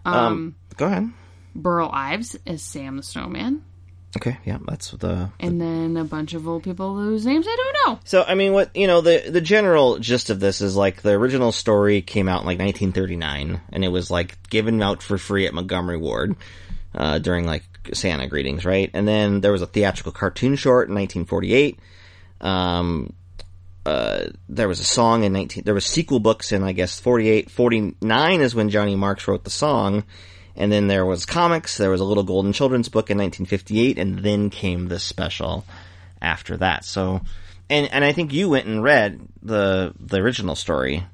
Um, um, go ahead. Burl Ives as Sam the Snowman. Okay, yeah, that's the, the... And then a bunch of old people whose names I don't know. So, I mean, what, you know, the, the general gist of this is, like, the original story came out in, like, nineteen thirty-nine, and it was, like, given out for free at Montgomery Ward uh, during, like, Santa greetings, right? And then there was a theatrical cartoon short in nineteen forty-eight. Um, uh, there was a song in nineteen... There was sequel books in, I guess, forty-eight. forty-nine is when Johnny Marks wrote the song. And then there was comics. There was a little golden children's book in nineteen fifty-eight, and then came this special after that. So, and and I think you went and read the the original story,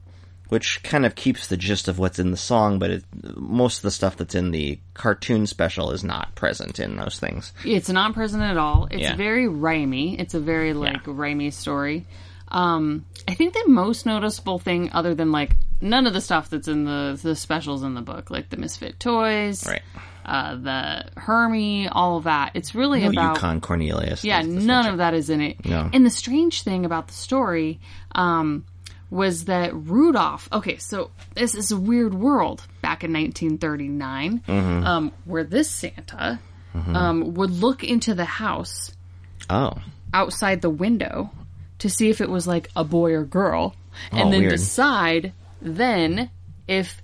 which kind of keeps the gist of what's in the song, but it, most of the stuff that's in the cartoon special is not present in those things. It's not present at all. It's yeah. very rhymey. It's a very like yeah. rhymey story. Um, I think the most noticeable thing, other than like none of the stuff that's in the the specials in the book, like the Misfit Toys, right. uh, the Hermie, all of that. It's really no, about Yukon Cornelius. Yeah, none of that is in it. No. And the strange thing about the story um, was that Rudolph. Okay, so this is a weird world back in nineteen thirty-nine, mm-hmm. um, where this Santa mm-hmm. um, would look into the house. Oh, outside the window. To see if it was, like, a boy or girl. And oh, then weird. decide, then, if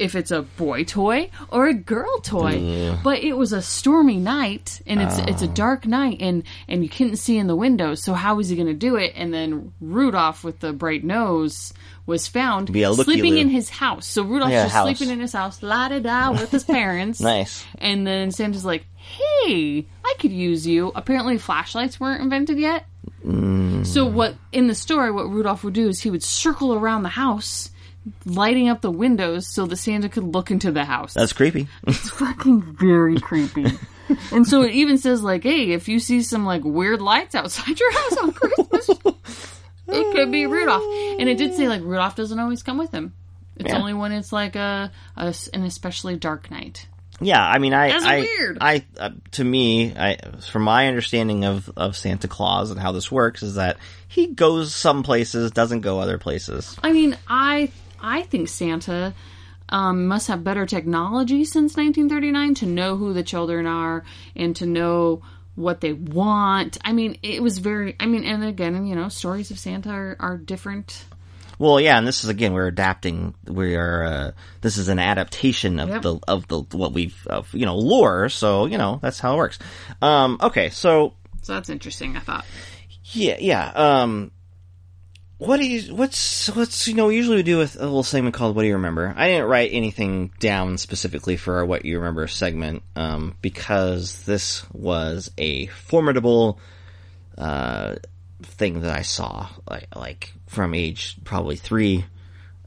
if it's a boy toy or a girl toy. Ew. But it was a stormy night, and it's oh. it's a dark night, and, and you couldn't see in the windows, so how was he going to do it? And then Rudolph, with the bright nose, was found yeah, sleeping in his house. So Rudolph's yeah, just house. sleeping in his house, la-da-da, with his parents. Nice. And then Santa's like, hey, I could use you. Apparently flashlights weren't invented yet. Mm. So what in the story, what Rudolph would do is he would circle around the house, lighting up the windows so that Santa could look into the house. That's creepy. It's fucking very creepy. And so it even says, like, hey, if you see some, like, weird lights outside your house on Christmas, it could be Rudolph. And it did say, like, Rudolph doesn't always come with him. It's yeah. only when it's like a, a an especially dark night. Yeah, I mean, I, That's I, weird. I, uh, to me, I, from my understanding of, of Santa Claus and how this works, is that he goes some places, doesn't go other places. I mean, I, I think Santa um, must have better technology since nineteen thirty-nine to know who the children are and to know what they want. I mean, it was very. I mean, and again, you know, stories of Santa are, are different. Well, yeah, and this is again we're adapting. We are. Uh, this is an adaptation of yep. the of the what we've of, you know lore. So you know that's how it works. Um, okay, so so that's interesting. I thought. Yeah, yeah. Um, what do you? What's what's you know? Usually we do a, a little segment called "What Do You Remember." I didn't write anything down specifically for our "What You Remember" segment um, because this was a formidable. Uh, thing that I saw like, like from age probably three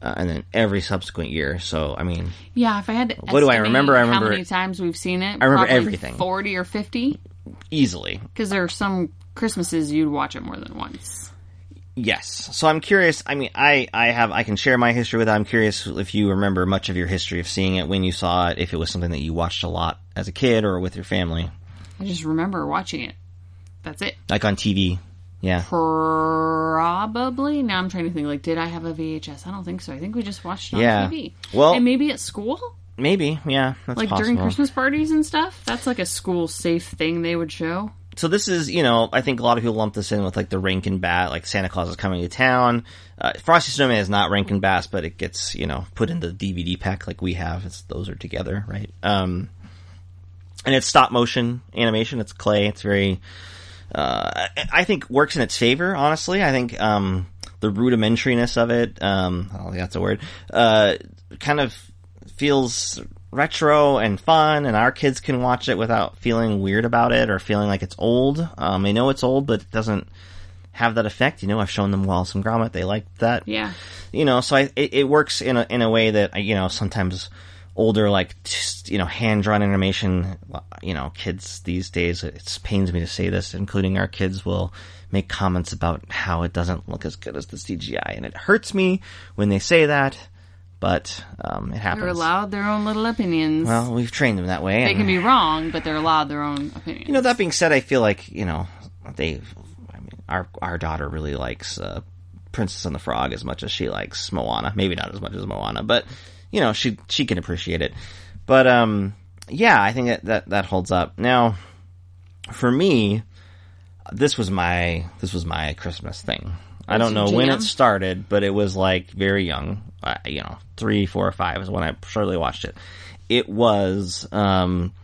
uh, and then every subsequent year. So I mean, yeah, if I had to what do I remember I remember how many times we've seen it, I remember everything. Forty or fifty easily, because there are some Christmases you'd watch it more than once. Yes. So I'm curious, I mean I, I have I can share my history with it. I'm curious if you remember much of your history of seeing it, when you saw it, if it was something that you watched a lot as a kid or with your family. I just remember watching it, that's it, like on T V. Yeah. Probably. Now I'm trying to think, like, did I have a V H S? I don't think so. I think we just watched it on yeah. T V. Well, and maybe at school? Maybe, yeah. That's like possible. During Christmas parties and stuff? That's like a school safe thing they would show. So this is, you know, I think a lot of people lump this in with, like, the Rankin/Bass, like, Santa Claus is Coming to Town. Uh, Frosty Snowman is not Rankin/Bass, but it gets, you know, put in the D V D pack like we have. It's, those are together, right? Um, and it's stop-motion animation. It's clay. It's very... Uh, I think works in its favor, honestly. I think, um, the rudimentariness of it, um, I don't think that's a word, uh, kind of feels retro and fun, and our kids can watch it without feeling weird about it or feeling like it's old. Um, they know it's old, but it doesn't have that effect. You know, I've shown them Wallace and Gromit. They like that. Yeah. You know, so I, it, it works in a, in a way that, you know, sometimes older, like, just, you know, hand-drawn animation, you know, kids these days, it pains me to say this, including our kids, will make comments about how it doesn't look as good as the C G I, and it hurts me when they say that, but um, it happens. They're allowed their own little opinions. Well, we've trained them that way. They and, can be wrong, but they're allowed their own opinions. You know, that being said, I feel like, you know, they, I mean, our, our daughter really likes uh, Princess and the Frog as much as she likes Moana. Maybe not as much as Moana, but... You know, she she can appreciate it. But, um, yeah, I think that, that, that holds up. Now, for me, this was my this was my Christmas thing. I don't know when it started, but it was, like, very young. Uh, you know, three, four, or five is when I surely watched it. It was, um,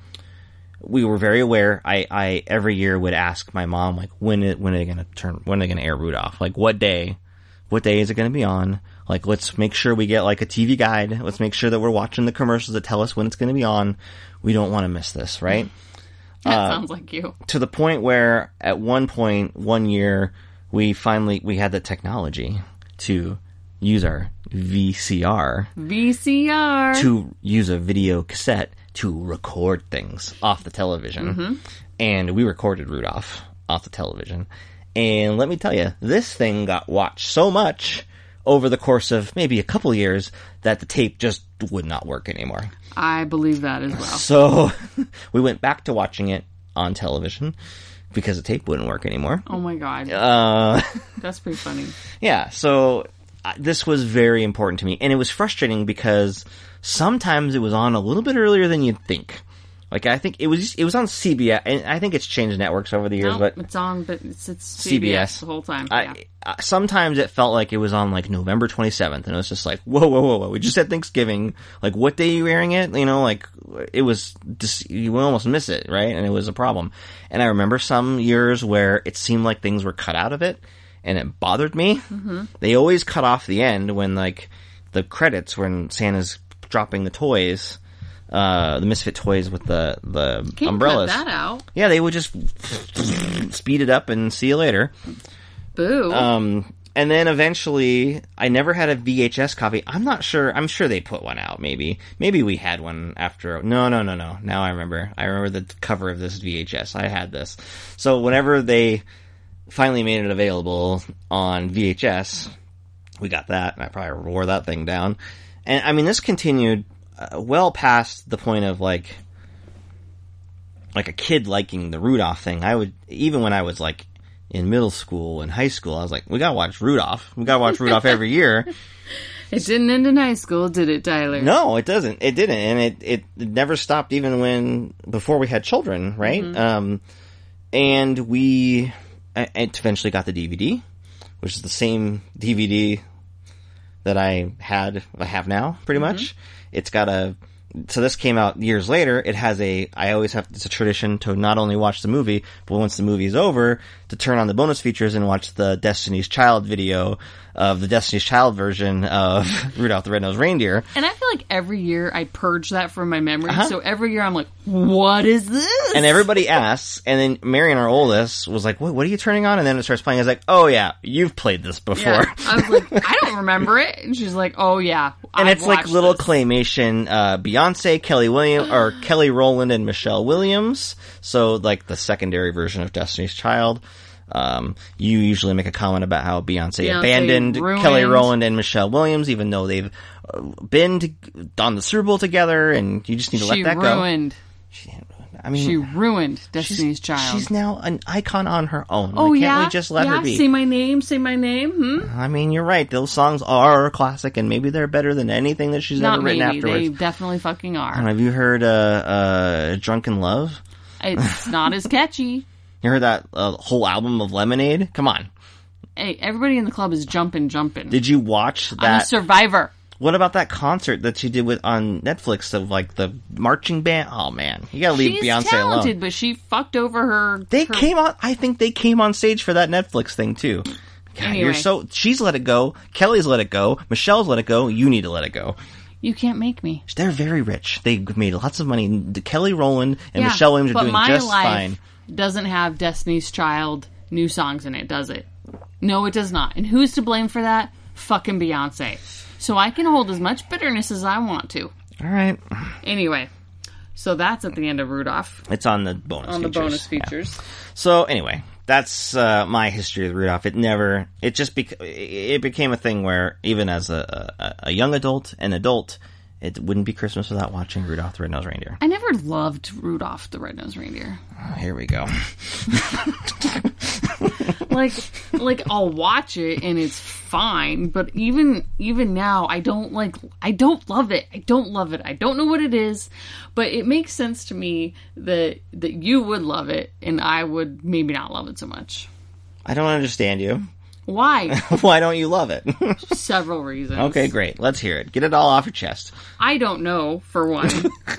we were very aware. I, I every year would ask my mom, like, when, it, when are they going to turn, when are they going to air Rudolph? Like, what day? What day is it going to be on? Like, let's make sure we get, like, a T V guide. Let's make sure that we're watching the commercials that tell us when it's going to be on. We don't want to miss this, right? That uh, sounds like you. To the point where, at one point, one year, we finally, we had the technology to use our V C R. V C R! To use a video cassette to record things off the television. Mm-hmm. And we recorded Rudolph off the television. And let me tell you, this thing got watched so much over the course of maybe a couple years that the tape just would not work anymore. I believe that as well. So we went back to watching it on television because the tape wouldn't work anymore. Oh my God. Uh, That's pretty funny. Yeah. So uh, this was very important to me. And it was frustrating because sometimes it was on a little bit earlier than you'd think. Like, I think it was it was on C B S, and I think it's changed networks over the years. Nope, but it's on, but it's, it's C B S, C B S the whole time. Yeah. I, sometimes it felt like it was on, like, November twenty-seventh, and it was just like, whoa, whoa, whoa, whoa. We just had Thanksgiving. Like, what day are you airing it? You know, like, it was, just, you would almost miss it, right? And it was a problem. And I remember some years where it seemed like things were cut out of it, and it bothered me. Mm-hmm. They always cut off the end when, like, the credits, when Santa's dropping the toys. Uh, the Misfit toys with the, the Can't umbrellas. Cut that out. Yeah, they would just speed it up and see you later. Boo. Um, and then eventually, I never had a V H S copy. I'm not sure. I'm sure they put one out, maybe. Maybe we had one after. No, no, no, no. Now I remember. I remember the cover of this V H S. I had this. So whenever they finally made it available on V H S, we got that, and I probably wore that thing down. And, I mean, this continued uh, well past the point of, like, like a kid liking the Rudolph thing. I would, even when I was, like, in middle school and high school, I was like, we gotta watch Rudolph. We gotta watch Rudolph every year. It didn't end in high school, did it, Tyler? No, it doesn't. It didn't. And it, it, it never stopped even when, before we had children, right? Mm-hmm. Um, and we I, I eventually got the D V D, which is the same D V D that I had, I have now, pretty mm-hmm. much. It's got a, so this came out years later. It has a, I always have, it's a tradition to not only watch the movie, but once the movie's over, to turn on the bonus features and watch the Destiny's Child video of the Destiny's Child version of Rudolph the Red-Nosed Reindeer. And I feel like every year I purge that from my memory. Uh-huh. So every year I'm like, what is this? And everybody asks, and then Marion, our oldest, was like, what, what are you turning on? And then it starts playing. I was like, oh yeah, you've played this before. Yeah. I was like, I don't remember it. And she's like, oh yeah, and I've it's like little this. claymation, uh, Beyonce, Kelly Williams, or Kelly Rowland and Michelle Williams. So like the secondary version of Destiny's Child. Um, you usually make a comment about how Beyonce, Beyonce abandoned ruined. Kelly Rowland and Michelle Williams, even though they've been to, on the Super Bowl together, and you just need to she let that ruined. go. She ruined. I mean, she ruined Destiny's Child. She's now an icon on her own. Oh, like, can't yeah? we just let yeah? her be? Say my name, say my name. Hmm? I mean, you're right. Those songs are classic, and maybe they're better than anything that she's Not ever written maybe. afterwards. They definitely fucking are. And have you heard uh, uh, Drunken Love? It's not as catchy. You heard that uh, whole album of Lemonade? Come on. Hey, everybody in the club is jumping, jumping. Did you watch that? I'm a survivor. What about that concert that she did with on Netflix of like the marching band? Oh man, you gotta leave She's Beyonce talented, alone. She's talented, but she fucked over her. They her... came on. I think they came on stage for that Netflix thing too. God, anyway. You're so. She's let it go. Kelly's let it go. Michelle's let it go. You need to let it go. You can't make me. They're very rich. They made lots of money. Kelly Rowland and yeah, Michelle Williams are doing just life. fine. Doesn't have Destiny's Child new songs in it, does it? No, it does not. And who's to blame for that? Fucking Beyonce. So I can hold as much bitterness as I want to. All right. Anyway, so that's at the end of Rudolph. It's on the bonus features. On the features. bonus features. Yeah. So anyway, that's uh, my history with Rudolph. It never, it just, beca- it became a thing where even as a, a, a young adult, an adult, it wouldn't be Christmas without watching Rudolph the Red-Nosed Reindeer. I never loved Rudolph the Red-Nosed Reindeer. Oh, here we go. like, like I'll watch it and it's fine, but even even now, I don't like. I don't love it. I don't love it. I don't know what it is, but it makes sense to me that that you would love it and I would maybe not love it so much. I don't understand you. Why? Why don't you love it? Several reasons. Okay, great. Let's hear it. Get it all off your chest. I don't know, for one.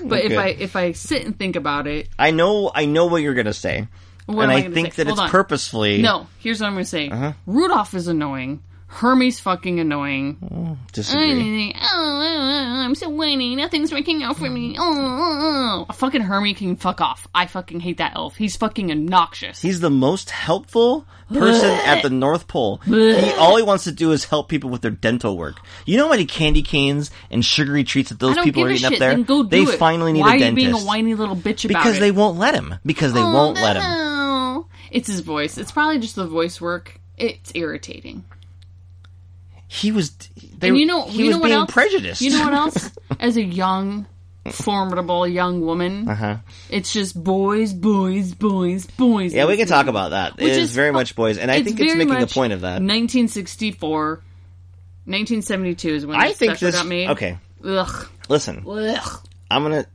But okay. if I if I sit and think about it, I know I know what you're gonna say, what and I, I think say? that Hold it's on. purposefully. No, here's what I'm gonna say. Uh-huh. Rudolph is annoying. Hermes fucking annoying. Oh, disagree. Oh, I'm so whiny. Nothing's working out for me. Oh, a fucking Hermes can fuck off. I fucking hate that elf. He's fucking obnoxious. He's the most helpful person at the North Pole. He, all he wants to do is help people with their dental work. You know how many candy canes and sugary treats that those people are eating shit. up there? Then go do they it. finally need Why a dentist. Why are you being a whiny little bitch about because it? Because they won't let him. Because they oh, won't no. let him. It's his voice. It's probably just the voice work. It's irritating. He was, they, and you know, he you was know what being else? prejudiced. You know what else? As a young, formidable young woman, uh-huh. it's just boys, boys, boys, boys. Yeah, we can talk about that. It is, is very much boys, and I think it's making a point of that. nineteen sixty-four, nineteen seventy-two is when I think this got made. Okay. Ugh. Listen, Ugh. I'm gonna.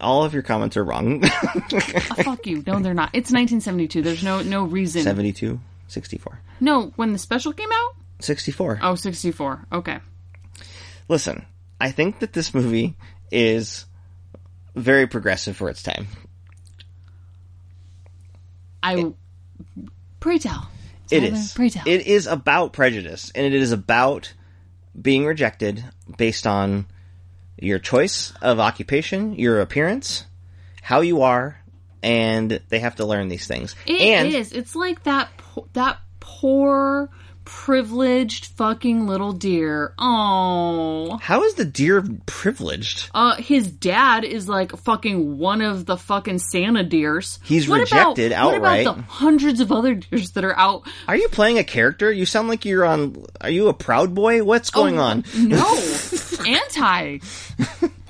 All of your comments are wrong. Oh, fuck you. No, they're not. It's nineteen seventy-two. There's no no reason. seventy-two, sixty-four. No, when the special came out. sixty-four. Oh, sixty-four. Okay. Listen, I think that this movie is very progressive for its time. I... It, pray tell. It Tyler, is. Pray tell. It is about prejudice, and it is about being rejected based on your choice of occupation, your appearance, how you are, and they have to learn these things. It and, is. It's like that po- that poor... privileged fucking little deer. Oh, how is the deer privileged? Uh, his dad is like fucking one of the fucking Santa deers. He's what rejected about, outright. What about the hundreds of other deers that are out? Are you playing a character? You sound like you're on. Are you a Proud Boy? What's going oh, on? No. anti.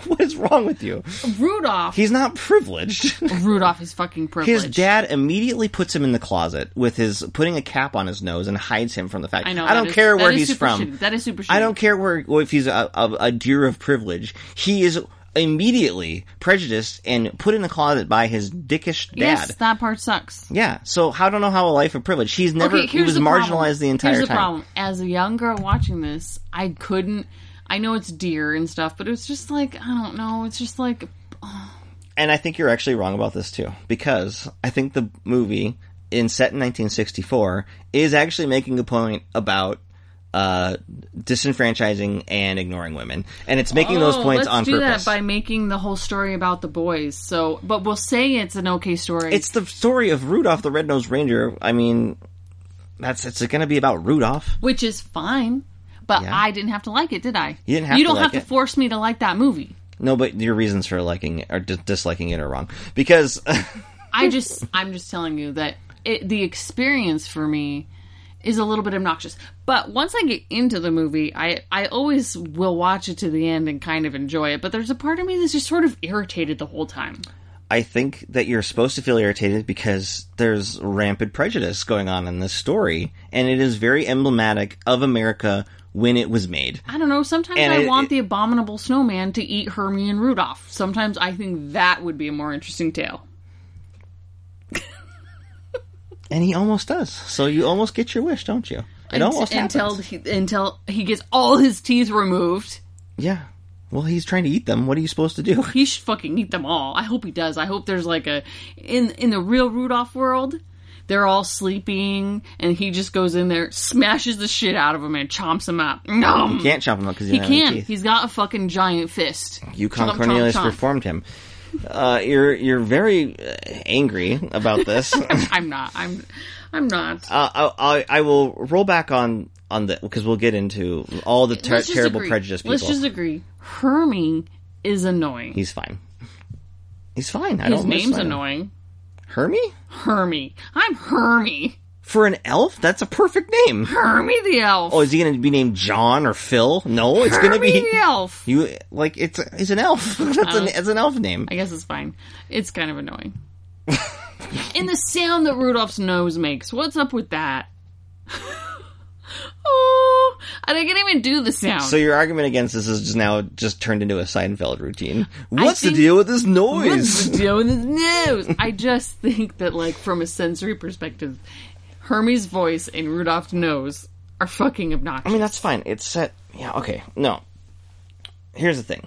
What is wrong with you? Rudolph. He's not privileged. Rudolph is fucking privileged. His dad immediately puts him in the closet with his putting a cap on his nose and hides him from the fact. I know. I don't is, care where he's from. Shitty. That is super shitty. I don't care where if he's a, a, a deer of privilege. He is immediately prejudiced and put in the closet by his dickish dad. Yes, that part sucks. Yeah. So I don't know how a life of privilege. He's never. Okay, he was the marginalized problem. the entire here's time. Here's the problem. As a young girl watching this, I couldn't. I know it's deer and stuff, but it's just like, I don't know, it's just like... Oh. And I think you're actually wrong about this, too, because I think the movie, in set in nineteen sixty-four, is actually making a point about uh, disenfranchising and ignoring women. And it's making oh, those points on purpose. Let's do that by making the whole story about the boys. So, but we'll say it's an okay story. It's the story of Rudolph the Red-Nosed Reindeer. I mean, that's it's going to be about Rudolph. Which is fine. But yeah. I didn't have to like it, did I? You didn't have to like it. You don't have to force me to like that movie. No, but your reasons for liking it, or dis- disliking it are wrong. Because... I just, I'm just telling you that it, the experience for me is a little bit obnoxious. But once I get into the movie, I, I always will watch it to the end and kind of enjoy it. But there's a part of me that's just sort of irritated the whole time. I think that you're supposed to feel irritated because there's rampant prejudice going on in this story. And it is very emblematic of America... when it was made. I don't know. Sometimes and I it, want it, the abominable snowman to eat Hermie and Rudolph. Sometimes I think that would be a more interesting tale. And he almost does. So you almost get your wish, don't you? It and, almost until happens. He, until he gets all his teeth removed. Yeah. Well, he's trying to eat them. What are you supposed to do? He should fucking eat them all. I hope he does. I hope there's like a... In, in the real Rudolph world... They're all sleeping, and he just goes in there, smashes the shit out of him, and chomps him up. No, he can't chomp him up because he can't. Teeth. He's got a fucking giant fist. Yukon Cornelius chomp, chomp. Reformed him. Uh, you're you're very angry about this. I'm not. I'm I'm not. Uh, I, I I will roll back on on that because we'll get into all the ter- terrible agree. prejudice. People. Let's just agree. Hermie is annoying. He's fine. He's fine. I His don't name's annoying. Him. Hermie? Hermie. I'm Hermie. For an elf? That's a perfect name. Hermie the elf. Oh, is he going to be named John or Phil? No, it's going to be... Hermie the elf. You, like, it's, it's an elf. That's an, it's an elf name. I guess it's fine. It's kind of annoying. And the sound that Rudolph's nose makes. What's up with that? Oh, I didn't even do the sound. So your argument against this is just now just turned into a Seinfeld routine. What's the deal with this noise? What's the deal with this noise? I just think that, like, from a sensory perspective, Hermie's voice and Rudolph's nose are fucking obnoxious. I mean, that's fine. It's set... Yeah, okay. No. Here's the thing.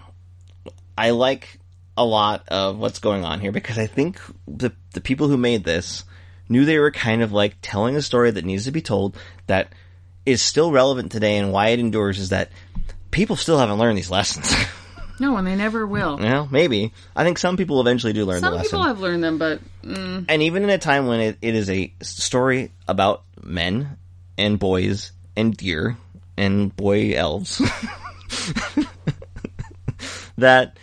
I like a lot of what's going on here because I think the the people who made this knew they were kind of, like, telling a story that needs to be told that... is still relevant today, and why it endures is that people still haven't learned these lessons. No, and they never will. Well, maybe. I think some people eventually do learn some the lesson. Some people have learned them, but... Mm. And even in a time when it, it is a story about men, and boys, and deer, and boy elves, that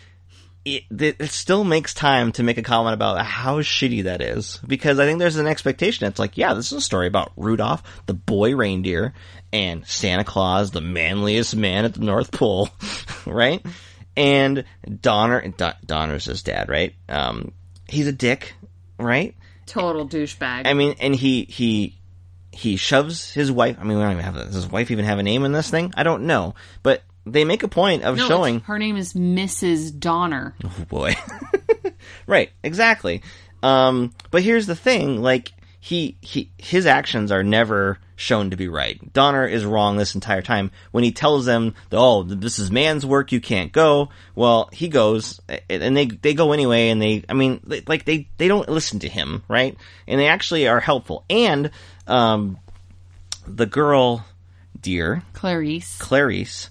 it, it still makes time to make a comment about how shitty that is. Because I think there's an expectation. It's like, yeah, this is a story about Rudolph, the boy reindeer, and Santa Claus, the manliest man at the North Pole, right? And Donner, Don, Donner's his dad, right? Um, he's a dick, right? Total douchebag. I mean, and he he he shoves his wife. I mean, we don't even have this. Does his wife even have a name in this thing? I don't know, but they make a point of no, showing her name is Missus Donner. Oh boy, right? Exactly. Um, but here's the thing: like he he his actions are never shown to be right. Donner is wrong this entire time. When he tells them, oh, this is man's work, you can't go, well, he goes, and they they go anyway, and they, I mean, they, like, they, they don't listen to him, right? And they actually are helpful. And um, the girl, dear... Clarice. Clarice,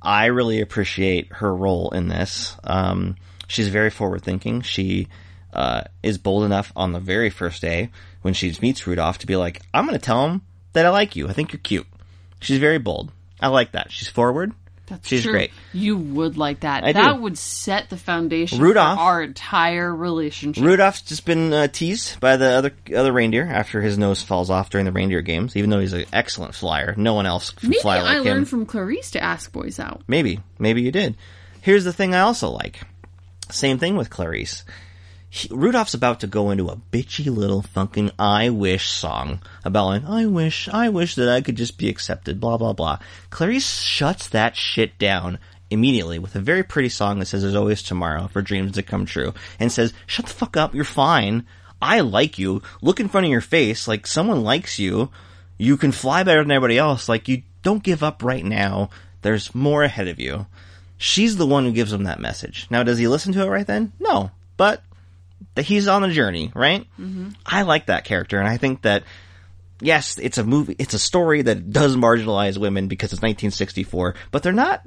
I really appreciate her role in this. Um, she's very forward-thinking. She uh, is bold enough on the very first day when she meets Rudolph to be like, I'm going to tell him that I like you. I think you're cute. She's very bold. I like that. She's forward. That's She's true. great. You would like that. I that do. would set the foundation Rudolph, for our entire relationship. Rudolph's just been uh, teased by the other other reindeer after his nose falls off during the reindeer games, even though he's an excellent flyer. No one else can Maybe fly like I him. Maybe I learned from Clarice to ask boys out. Maybe. Maybe you did. Here's the thing I also like. Same thing with Clarice. He, Rudolph's about to go into a bitchy little fucking I wish song about like, I wish, I wish that I could just be accepted, blah, blah, blah. Clarice shuts that shit down immediately with a very pretty song that says there's always tomorrow for dreams to come true and says, shut the fuck up, you're fine. I like you. Look in front of your face like someone likes you. You can fly better than everybody else. Like, you don't give up right now. There's more ahead of you. She's the one who gives him that message. Now, does he listen to it right then? No, but that he's on the journey, right? Mm-hmm. I like that character, and I think that, yes, it's a movie, it's a story that does marginalize women because it's nineteen sixty-four, but they're not,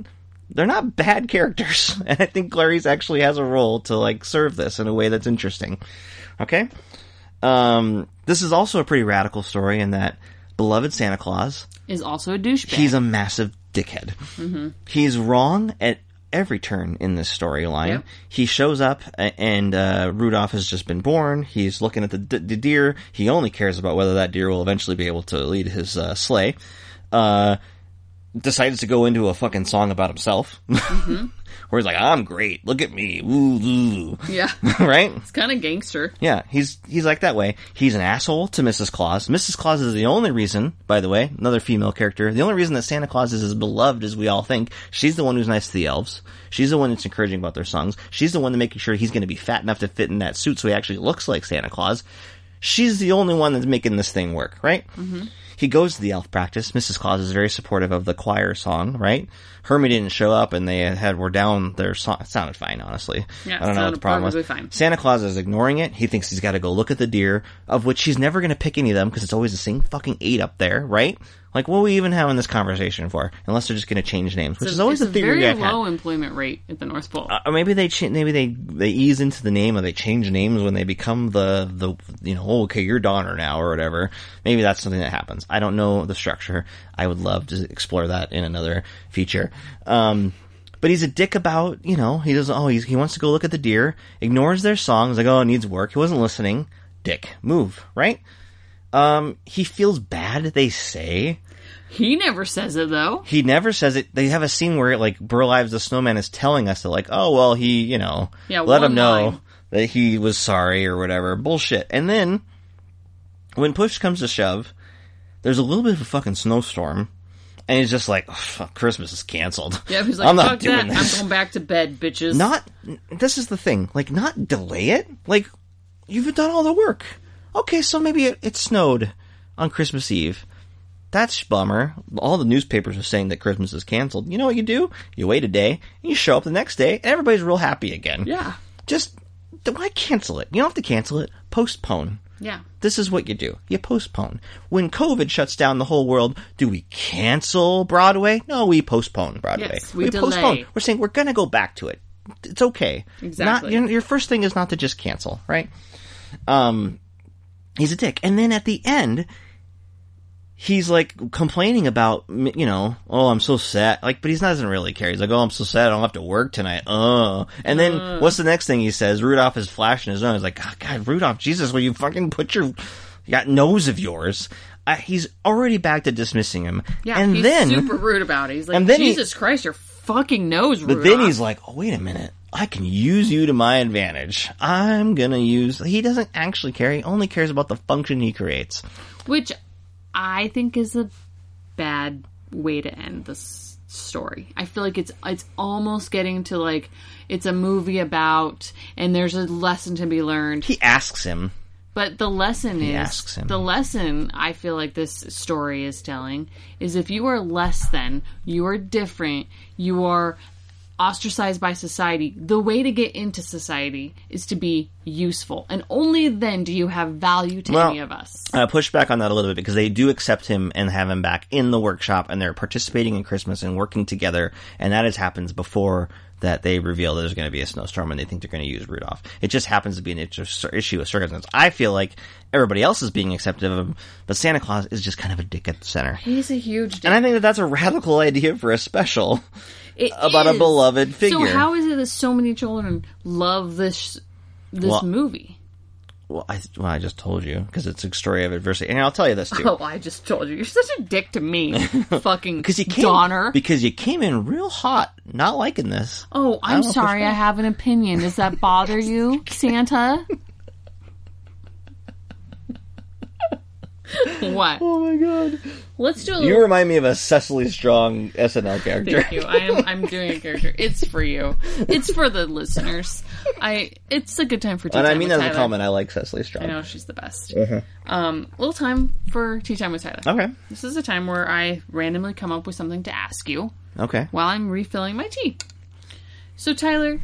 they're not bad characters, and I think Clarice actually has a role to, like, serve this in a way that's interesting. Okay? Um, this is also a pretty radical story in that beloved Santa Claus is also a douchebag. He's a massive dickhead. Mm-hmm. He's wrong at every turn in this storyline. Yep. He shows up and uh, Rudolph has just been born. He's looking at the, d- the deer. He only cares about whether that deer will eventually be able to lead his uh, sleigh. Uh, decides to go into a fucking song about himself. Mm-hmm. Where he's like, I'm great. Look at me. Ooh, ooh. Yeah. Right? It's kind of gangster. Yeah. He's he's like that way. He's an asshole to Missus Claus. Missus Claus is the only reason, by the way, another female character, the only reason that Santa Claus is as beloved as we all think. She's the one who's nice to the elves. She's the one that's encouraging about their songs. She's the one that's making sure he's going to be fat enough to fit in that suit so he actually looks like Santa Claus. She's the only one that's making this thing work, right? Mm-hmm. He goes to the elf practice. Missus Claus is very supportive of the choir song, right? Hermie didn't show up, and they had were down their song. It sounded fine, honestly. Yeah, I don't know what the problem was. Fine. Santa Claus is ignoring it. He thinks he's got to go look at the deer, of which he's never going to pick any of them because it's always the same fucking eight up there, right? Like, what are we even having this conversation for? Unless they're just going to change names, which so is always the theory I've had. It's a very low employment rate at the North Pole. Uh, maybe they cha- maybe they, they ease into the name, or they change names when they become the, the you know, oh, okay, you're Donner now or whatever. Maybe that's something that happens. I don't know the structure. I would love to explore that in another feature. Um, but he's a dick about, you know, he doesn't, oh, he's, he wants to go look at the deer, ignores their songs, like, oh, it needs work. He wasn't listening. Dick. Move, right? Um, he feels bad, they say. He never says it, though. He never says it. They have a scene where, like, Burl Ives the Snowman is telling us that, like, oh, well, he, you know, yeah, let him know line. that he was sorry or whatever. Bullshit. And then, when push comes to shove, there's a little bit of a fucking snowstorm, and he's just like, oh, fuck, Christmas is canceled. Yeah, he's like, I'm not fuck doing that. This. I'm going back to bed, bitches. Not, this is the thing, like, not delay it. Like, you've done all the work. Okay, so maybe it, it snowed on Christmas Eve. That's a bummer. All the newspapers are saying that Christmas is canceled. You know what you do? You wait a day, and you show up the next day, and everybody's real happy again. Yeah. Just, why cancel it? You don't have to cancel it. Postpone. Yeah. This is what you do. You postpone. When COVID shuts down the whole world, do we cancel Broadway? No, we postpone Broadway. Yes, we, we delay. Postpone. We're saying we're going to go back to it. It's okay. Exactly. Not, your, your first thing is not to just cancel, right? Um... He's a dick. And then at the end, he's, like, complaining about, you know, oh, I'm so sad. Like, but he doesn't really care. He's like, oh, I'm so sad. I don't have to work tonight. Oh. And then uh. what's the next thing he says? Rudolph is flashing his nose. He's like, oh, God, Rudolph, Jesus, will you fucking put your that nose of yours? Uh, he's already back to dismissing him. Yeah, and he's then, super rude about it. He's like, Jesus he, Christ, your fucking nose, Rudolph. But then he's like, oh, wait a minute. I can use you to my advantage. I'm gonna use... He doesn't actually care. He only cares about the function he creates. Which I think is a bad way to end this story. I feel like it's it's almost getting to, like, it's a movie about, and there's a lesson to be learned. He asks him. But the lesson he is... asks him. The lesson I feel like this story is telling is if you are less than, you are different, you are... ostracized by society, the way to get into society is to be useful. And only then do you have value to well, any of us. I uh, push back on that a little bit because they do accept him and have him back in the workshop and they're participating in Christmas and working together. And that has happens before that they reveal there's going to be a snowstorm and they think they're going to use Rudolph. It just happens to be an issue of circumstance. I feel like everybody else is being accepted of him, but Santa Claus is just kind of a dick at the center. He's a huge dick. And I think that that's a radical idea for a special. It about is. a beloved figure. So how is it that so many children love this this well, movie? Well I, well, I just told you, because it's a story of adversity. And I'll tell you this, too. Oh, I just told you. You're such a dick to me, fucking you came, Donner. Because you came in real hot, not liking this. Oh, I'm I sorry, I have an opinion. Does that bother you, Santa? What? Oh my god! Let's do a. Little... You remind me of a Cecily Strong S N L character. Thank you. I am. I'm doing a character. It's for you. It's for the listeners. I. It's a good time for tea. And time I mean, with as Tyler. a comment, I like Cecily Strong. I know she's the best. Uh-huh. Um, little time for tea time with Tyler. Okay. This is a time where I randomly come up with something to ask you. Okay. While I'm refilling my tea. So Tyler,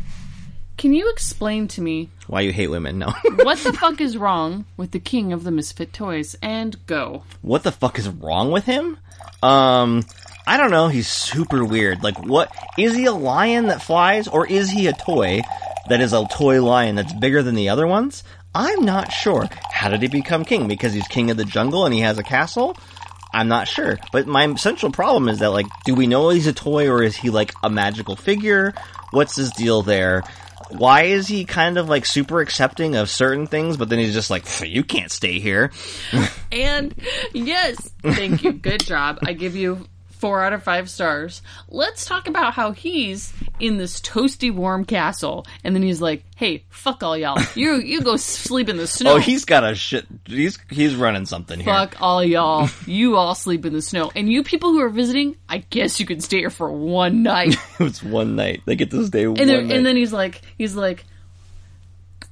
can you explain to me why you hate women? No. What the fuck is wrong with the king of the misfit toys? And go. What the fuck is wrong with him? Um, I don't know. He's super weird. Like, what? Is he a lion that flies? Or is he a toy that is a toy lion that's bigger than the other ones? I'm not sure. How did he become king? Because he's king of the jungle and he has a castle? I'm not sure. But my central problem is that, like, do we know he's a toy or is he, like, a magical figure? What's his deal there? Why is he kind of, like, super accepting of certain things, but then he's just like, you can't stay here? And, yes, thank you. Good job. I give you four out of five stars. Let's talk about how he's in this toasty, warm castle, and then he's like, hey, fuck all y'all. You you go sleep in the snow. Oh, he's got a shit. He's, he's running something here. Fuck all y'all. You all sleep in the snow. And you people who are visiting, I guess you can stay here for one night. It's one night. They get to stay and one night. And then he's like, he's like,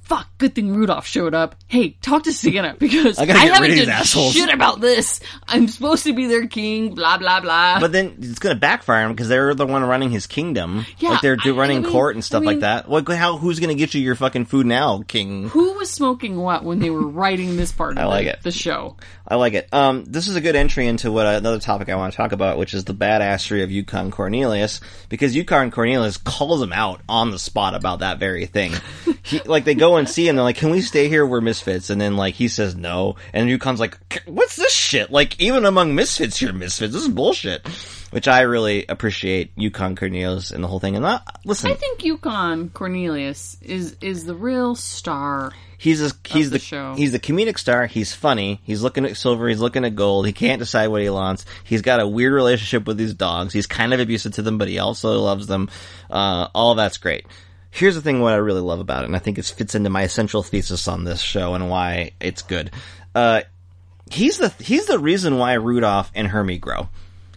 fuck, good thing Rudolph showed up. Hey, talk to Santa, because I, I haven't done shit about this. I'm supposed to be their king, blah, blah, blah. But then it's going to backfire him, because they're the one running his kingdom. Yeah, like, they're do- running I mean, court and stuff I mean, like that. Like, how? Who's going to get you your fucking food now, king? Who was smoking what when they were writing this part of I like the, it. the show? I like it. Um, this is a good entry into what another topic I want to talk about, which is the badassery of Yukon Cornelius, because Yukon Cornelius calls him out on the spot about that very thing. He, like, they go and see him, they're like, can we stay here? We're misfits. And then, like, he says no. And Yukon's like, what's this shit? Like, even among misfits, you're misfits. This is bullshit. Which I really appreciate Yukon Cornelius and the whole thing. And uh, listen, I think Yukon Cornelius is is the real star. He's a, he's the, the show. He's the comedic star. He's funny. He's looking at silver. He's looking at gold. He can't decide what he wants. He's got a weird relationship with these dogs. He's kind of abusive to them, but he also loves them. Uh, all that's great. Here's the thing what I really love about it, and I think it fits into my essential thesis on this show and why it's good. Uh, he's the he's the reason why Rudolph and Hermie grow.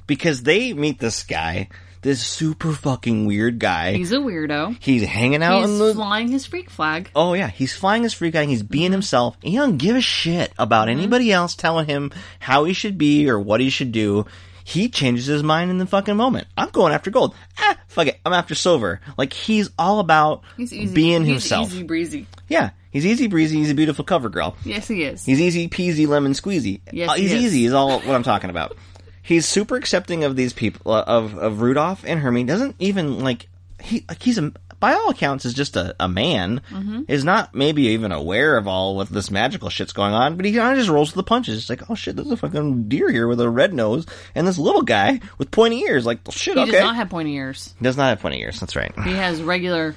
Because they meet this guy, this super fucking weird guy. He's a weirdo. He's hanging out he's in the... He's flying his freak flag. Oh, yeah. He's flying his freak flag, and he's being mm-hmm. himself. He don't give a shit about mm-hmm. anybody else telling him how he should be or what he should do. He changes his mind in the fucking moment. I'm going after gold. Ah, fuck it. I'm after silver. Like, he's all about he's easy. being he's himself. He's easy breezy. Yeah. He's easy breezy. He's a beautiful cover girl. Yes, he is. He's easy peasy lemon squeezy. Yes, uh, he's he is. easy is all what I'm talking about. He's super accepting of these people, uh, of, of Rudolph and Hermie. Doesn't even, like, he like he's a... by all accounts, is just a, a man, mm-hmm. is not maybe even aware of all what this magical shit's going on, but he kind of just rolls with the punches. It's like, oh shit, there's a fucking deer here with a red nose, and this little guy with pointy ears. Like, oh, shit, he okay. He does not have pointy ears. He does not have pointy ears, that's right. He has regular...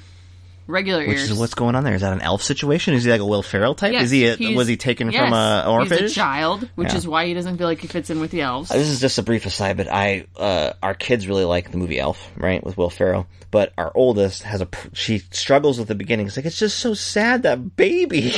Regular Which ears. Which is what's going on there. Is that an elf situation? Is he like a Will Ferrell type? Yes, is he? A, was he taken yes, from a orphanage? He's a child, which yeah. is why he doesn't feel like he fits in with the elves. Uh, this is just a brief aside, but I, uh, our kids really like the movie Elf, right, with Will Ferrell. But our oldest has a. She struggles with the beginning. It's like it's just so sad, that baby.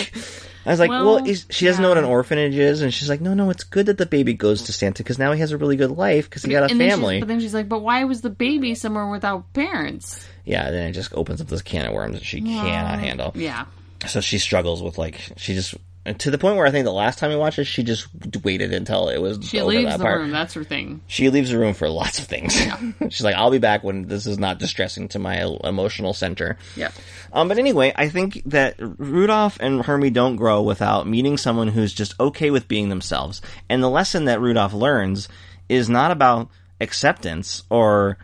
I was like, well, well she doesn't yeah. know what an orphanage is, and she's like, no, no, it's good that the baby goes to Santa, because now he has a really good life, because he got a and family. Then but then she's like, but why was the baby somewhere without parents? Yeah, then it just opens up this can of worms that she yeah. cannot handle. Yeah. So she struggles with, like, she just... to the point where I think the last time we watched it, she just waited until it was she over leaves that the part. room. That's her thing. She leaves the room for lots of things. Yeah. She's like, I'll be back when this is not distressing to my emotional center. Yeah. Um. But anyway, I think that Rudolph and Hermie don't grow without meeting someone who's just okay with being themselves. And the lesson that Rudolph learns is not about acceptance or...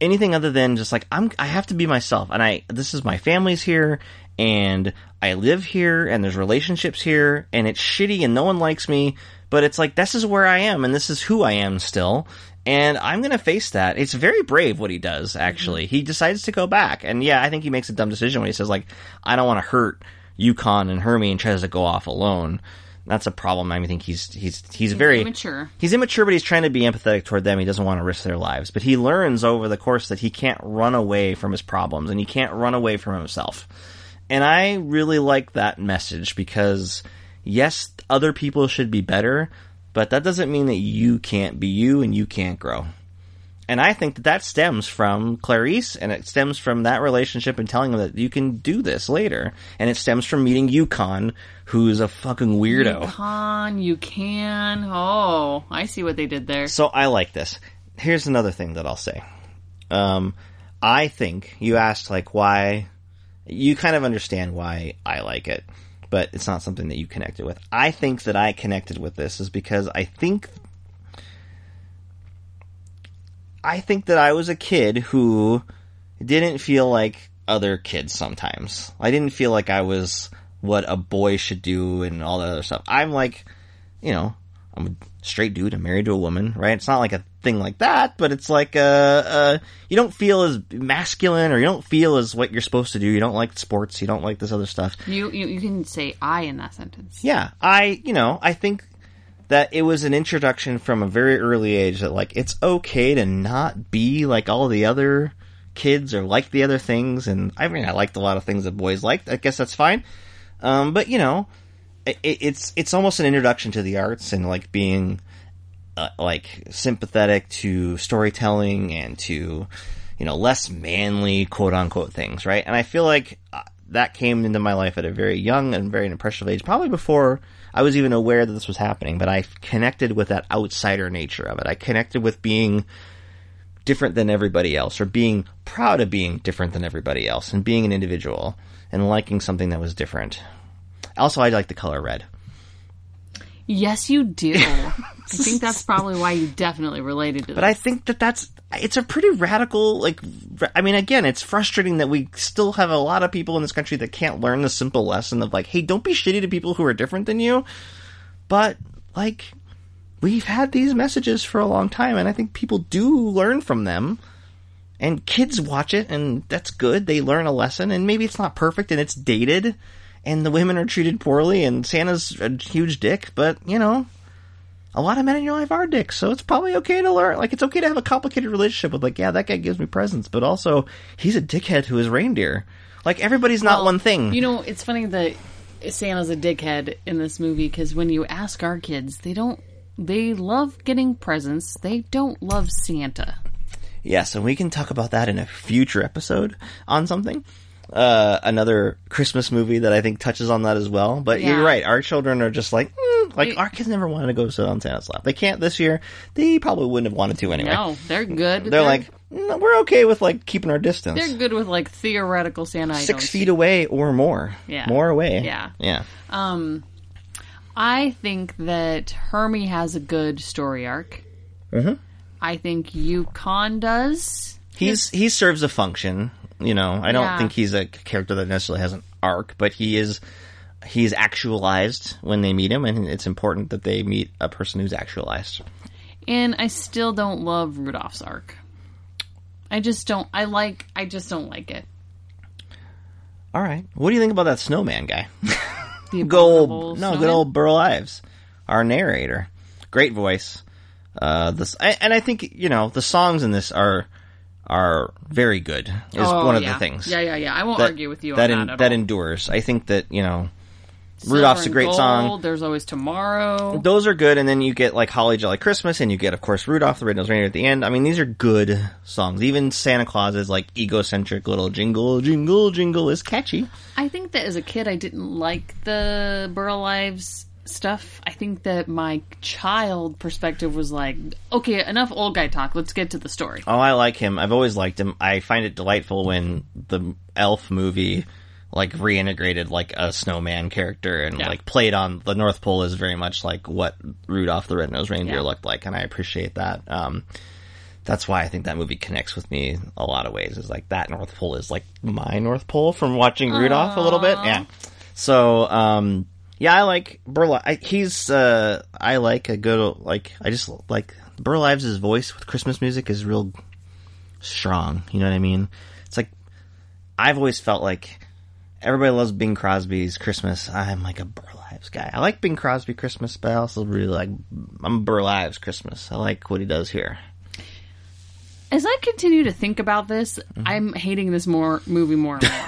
anything other than just like, I'm, I have to be myself, and I, this is my family's here, and I live here, and there's relationships here, and it's shitty, and no one likes me, but it's like, this is where I am, and this is who I am still, And I'm going to face that. It's very brave what he does, actually. He decides to go back. And yeah, I think he makes a dumb decision when he says, like, I don't want to hurt Yukon and Hermie, and tries to go off alone. That's a problem. I mean, I think he's he's he's, he's very immature. He's immature, but he's trying to be empathetic toward them. He doesn't want to risk their lives. But he learns over the course that he can't run away from his problems, and he can't run away from himself. And I really like that message, because yes, other people should be better, but that doesn't mean that you can't be you and you can't grow. And I think that that stems from Clarice, and it stems from that relationship and telling him that you can do this later. And it stems from meeting Yukon, who's a fucking weirdo. Yukon, you can. Oh, I see what they did there. So I like this. Here's another thing that I'll say. Um, I think you asked, like, why. You kind of understand why I like it, but it's not something that you connected with. I think that I connected with this is because I think I think that I was a kid who didn't feel like other kids sometimes. I didn't feel like I was what a boy should do and all that other stuff. I'm like, you know, I'm a straight dude. I'm married to a woman, right? It's not like a thing like that, but it's like uh, uh, you don't feel as masculine, or you don't feel as what you're supposed to do. You don't like sports. You don't like this other stuff. You you, you can say I in that sentence. Yeah. I, you know, I think that it was an introduction from a very early age that, like, it's okay to not be like all the other kids or like the other things. And I mean, I liked a lot of things that boys liked. I guess that's fine. Um, but, you know, it's it's almost an introduction to the arts and, like, being uh, like sympathetic to storytelling and to, you know, less manly quote unquote things, right? And I feel like that came into my life at a very young and very impressionable age, probably before I was even aware that this was happening. But I connected with that outsider nature of it. I connected with being different than everybody else, or being proud of being different than everybody else, and being an individual and liking something that was different. Also, I like the color red. Yes, you do. I think that's probably why you definitely related to this. But I think that that's, it's a pretty radical, like, I mean, again, it's frustrating that we still have a lot of people in this country that can't learn the simple lesson of, like, hey, don't be shitty to people who are different than you. But, like, we've had these messages for a long time, and I think people do learn from them. And kids watch it, and that's good. They learn a lesson, and maybe it's not perfect, and it's dated. And the women are treated poorly, and Santa's a huge dick, but, you know, a lot of men in your life are dicks, so it's probably okay to learn. Like, it's okay to have a complicated relationship with, like, yeah, that guy gives me presents, but also, he's a dickhead who is reindeer. Like, everybody's not well, one thing. You know, it's funny that Santa's a dickhead in this movie, because when you ask our kids, they don't, they love getting presents, they don't love Santa. Yes, and we can talk about that in a future episode on something. Uh, another Christmas movie that I think touches on that as well. But yeah. You're right. Our children are just like, mm, like it, our kids never wanted to go sit on Santa's lap. They can't this year. They probably wouldn't have wanted to anyway. No, they're good. They're, they're like, mm, we're okay with, like, keeping our distance. They're good with, like, theoretical Santa. I Six feet see. away or more. Yeah. More away. Yeah. Yeah. Um, I think that Hermie has a good story arc. Mm-hmm. I think Yukon does. He's, he serves a function. You know, I don't yeah. think he's a character that necessarily has an arc, but he is he's actualized when they meet him, and it's important that they meet a person who's actualized. And I still don't love Rudolph's arc. I just don't. I like. I just don't like it. All right. What do you think about that snowman guy? The good old, no, good old Burl Ives, our narrator. Great voice. Uh, this, I, and I think, you know, the songs in this are. are very good, is oh, one of yeah. the things. Yeah, yeah, yeah. I won't that, argue with you on that. En- that, at that all. endures. I think that, you know, Silver Rudolph's a great gold, song. There's Always Tomorrow. Those are good, and then you get, like, Holly Jolly Christmas, and you get, of course, Rudolph the Red-Nosed Reindeer at the end. I mean, these are good songs. Even Santa Claus's, like, egocentric little jingle, jingle, jingle is catchy. I think that as a kid I didn't like the Burl Ives stuff. I think that my child perspective was like, okay, enough old guy talk, let's get to the story. Oh, I like him. I've always liked him. I find it delightful when the Elf movie, like, reintegrated, like, a snowman character and yeah. like played on the North Pole is very much like what Rudolph the Red-Nosed Reindeer yeah. looked like, and I appreciate that. Um, that's why I think that movie connects with me a lot of ways, is like that North Pole is like my North Pole from watching Rudolph Aww. a little bit. Yeah. So, um, yeah, I like Burl. I, he's, uh, I like a good, like, I just like Burl Ives' voice with Christmas music is real strong, you know what I mean? It's like, I've always felt like everybody loves Bing Crosby's Christmas. I'm like a Burl Ives guy. I like Bing Crosby Christmas, but I also really like, I'm Burl Ives Christmas. I like what he does here. As I continue to think about this, mm-hmm. I'm hating this more movie more and more.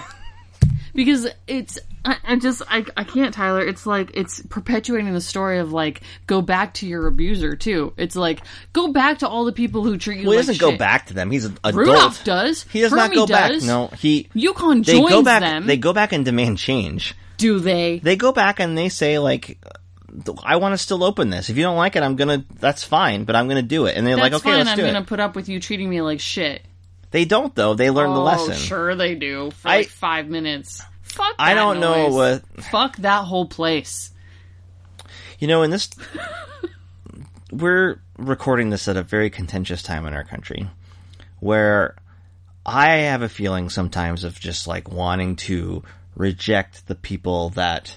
Because it's, I, I just, I, I can't, Tyler. It's like, it's perpetuating the story of, like, go back to your abuser, too. It's like, go back to all the people who treat you well, like shit. Well, he doesn't shit. go back to them. He's an adult. Rudolph does. He does Hermie not go does. back. No, he... Yukon joins go back, them. They go back and demand change. Do they? They go back and they say, like... I want to still open this. If you don't like it, I'm gonna. That's fine, but I'm gonna do it. And they're that's like, okay, fine. let's do I'm it. I'm gonna put up with you treating me like shit. They don't though. They learn oh, the lesson. Sure, they do. For I, like five minutes. Fuck. That I don't noise. know what. Fuck that whole place. You know, in this, we're recording this at a very contentious time in our country, where I have a feeling sometimes of just like wanting to reject the people that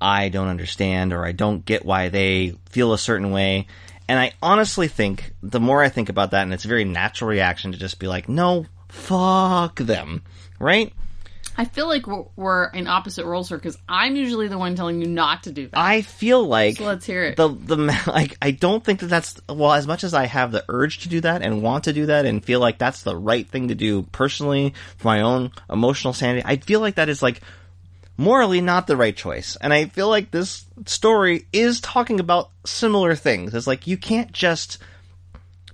I don't understand, or I don't get why they feel a certain way. And I honestly think, the more I think about that, and it's a very natural reaction to just be like, no, fuck them, right? I feel like we're in opposite roles here, because I'm usually the one telling you not to do that. I feel like... So let's hear it. The, the, like, I don't think that that's... Well, as much as I have the urge to do that, and want to do that, and feel like that's the right thing to do personally, for my own emotional sanity, I feel like that is like... morally not the right choice. And I feel like this story is talking about similar things. It's like, you can't just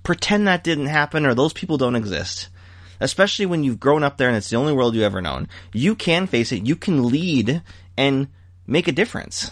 pretend that didn't happen or those people don't exist. Especially when you've grown up there and it's the only world you've ever known. You can face it. You can lead and make a difference.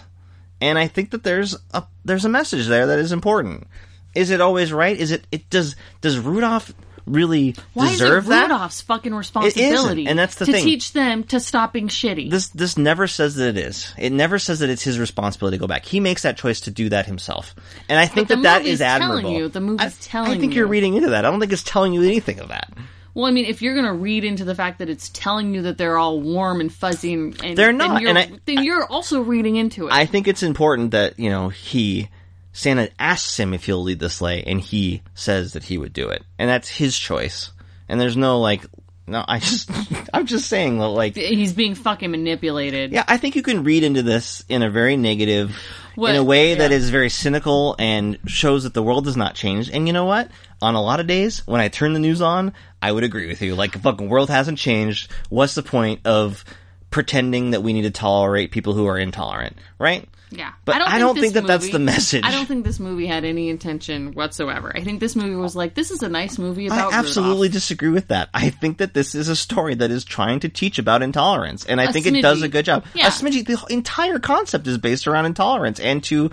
And I think that there's a there's a message there that is important. Is it always right? Is it, it does does Rudolph... really Why deserve is it that? Rudolph's fucking responsibility, it and that's the to thing. teach them to stop being shitty. This this never says that it is. It never says that it's his responsibility to go back. He makes that choice to do that himself, and I think that that is admirable. You, the movie's I, telling you. I think you. you're reading into that. I don't think it's telling you anything of that. Well, I mean, if you're going to read into the fact that it's telling you that they're all warm and fuzzy, and, and they're not, and you're, and I, then you're also reading into it. I think it's important that you know he. Santa asks him if he'll lead the sleigh, and he says that he would do it. And that's his choice. And there's no, like... No, I just... I'm just saying that, like... He's being fucking manipulated. Yeah, I think you can read into this in a very negative... What? In a way yeah. that is very cynical and shows that the world has not changed. And you know what? On a lot of days, when I turn the news on, I would agree with you. Like, the fucking world hasn't changed. What's the point of pretending that we need to tolerate people who are intolerant? Right? Yeah, but I don't, I don't think, think that movie, that's the message. I don't think this movie had any intention whatsoever. I think this movie was like, this is a nice movie about Rudolph. I absolutely Rudolph. disagree with that. I think that this is a story that is trying to teach about intolerance, and I a think smidgy. it does a good job. Yeah. A smidgy, the entire concept is based around intolerance, and to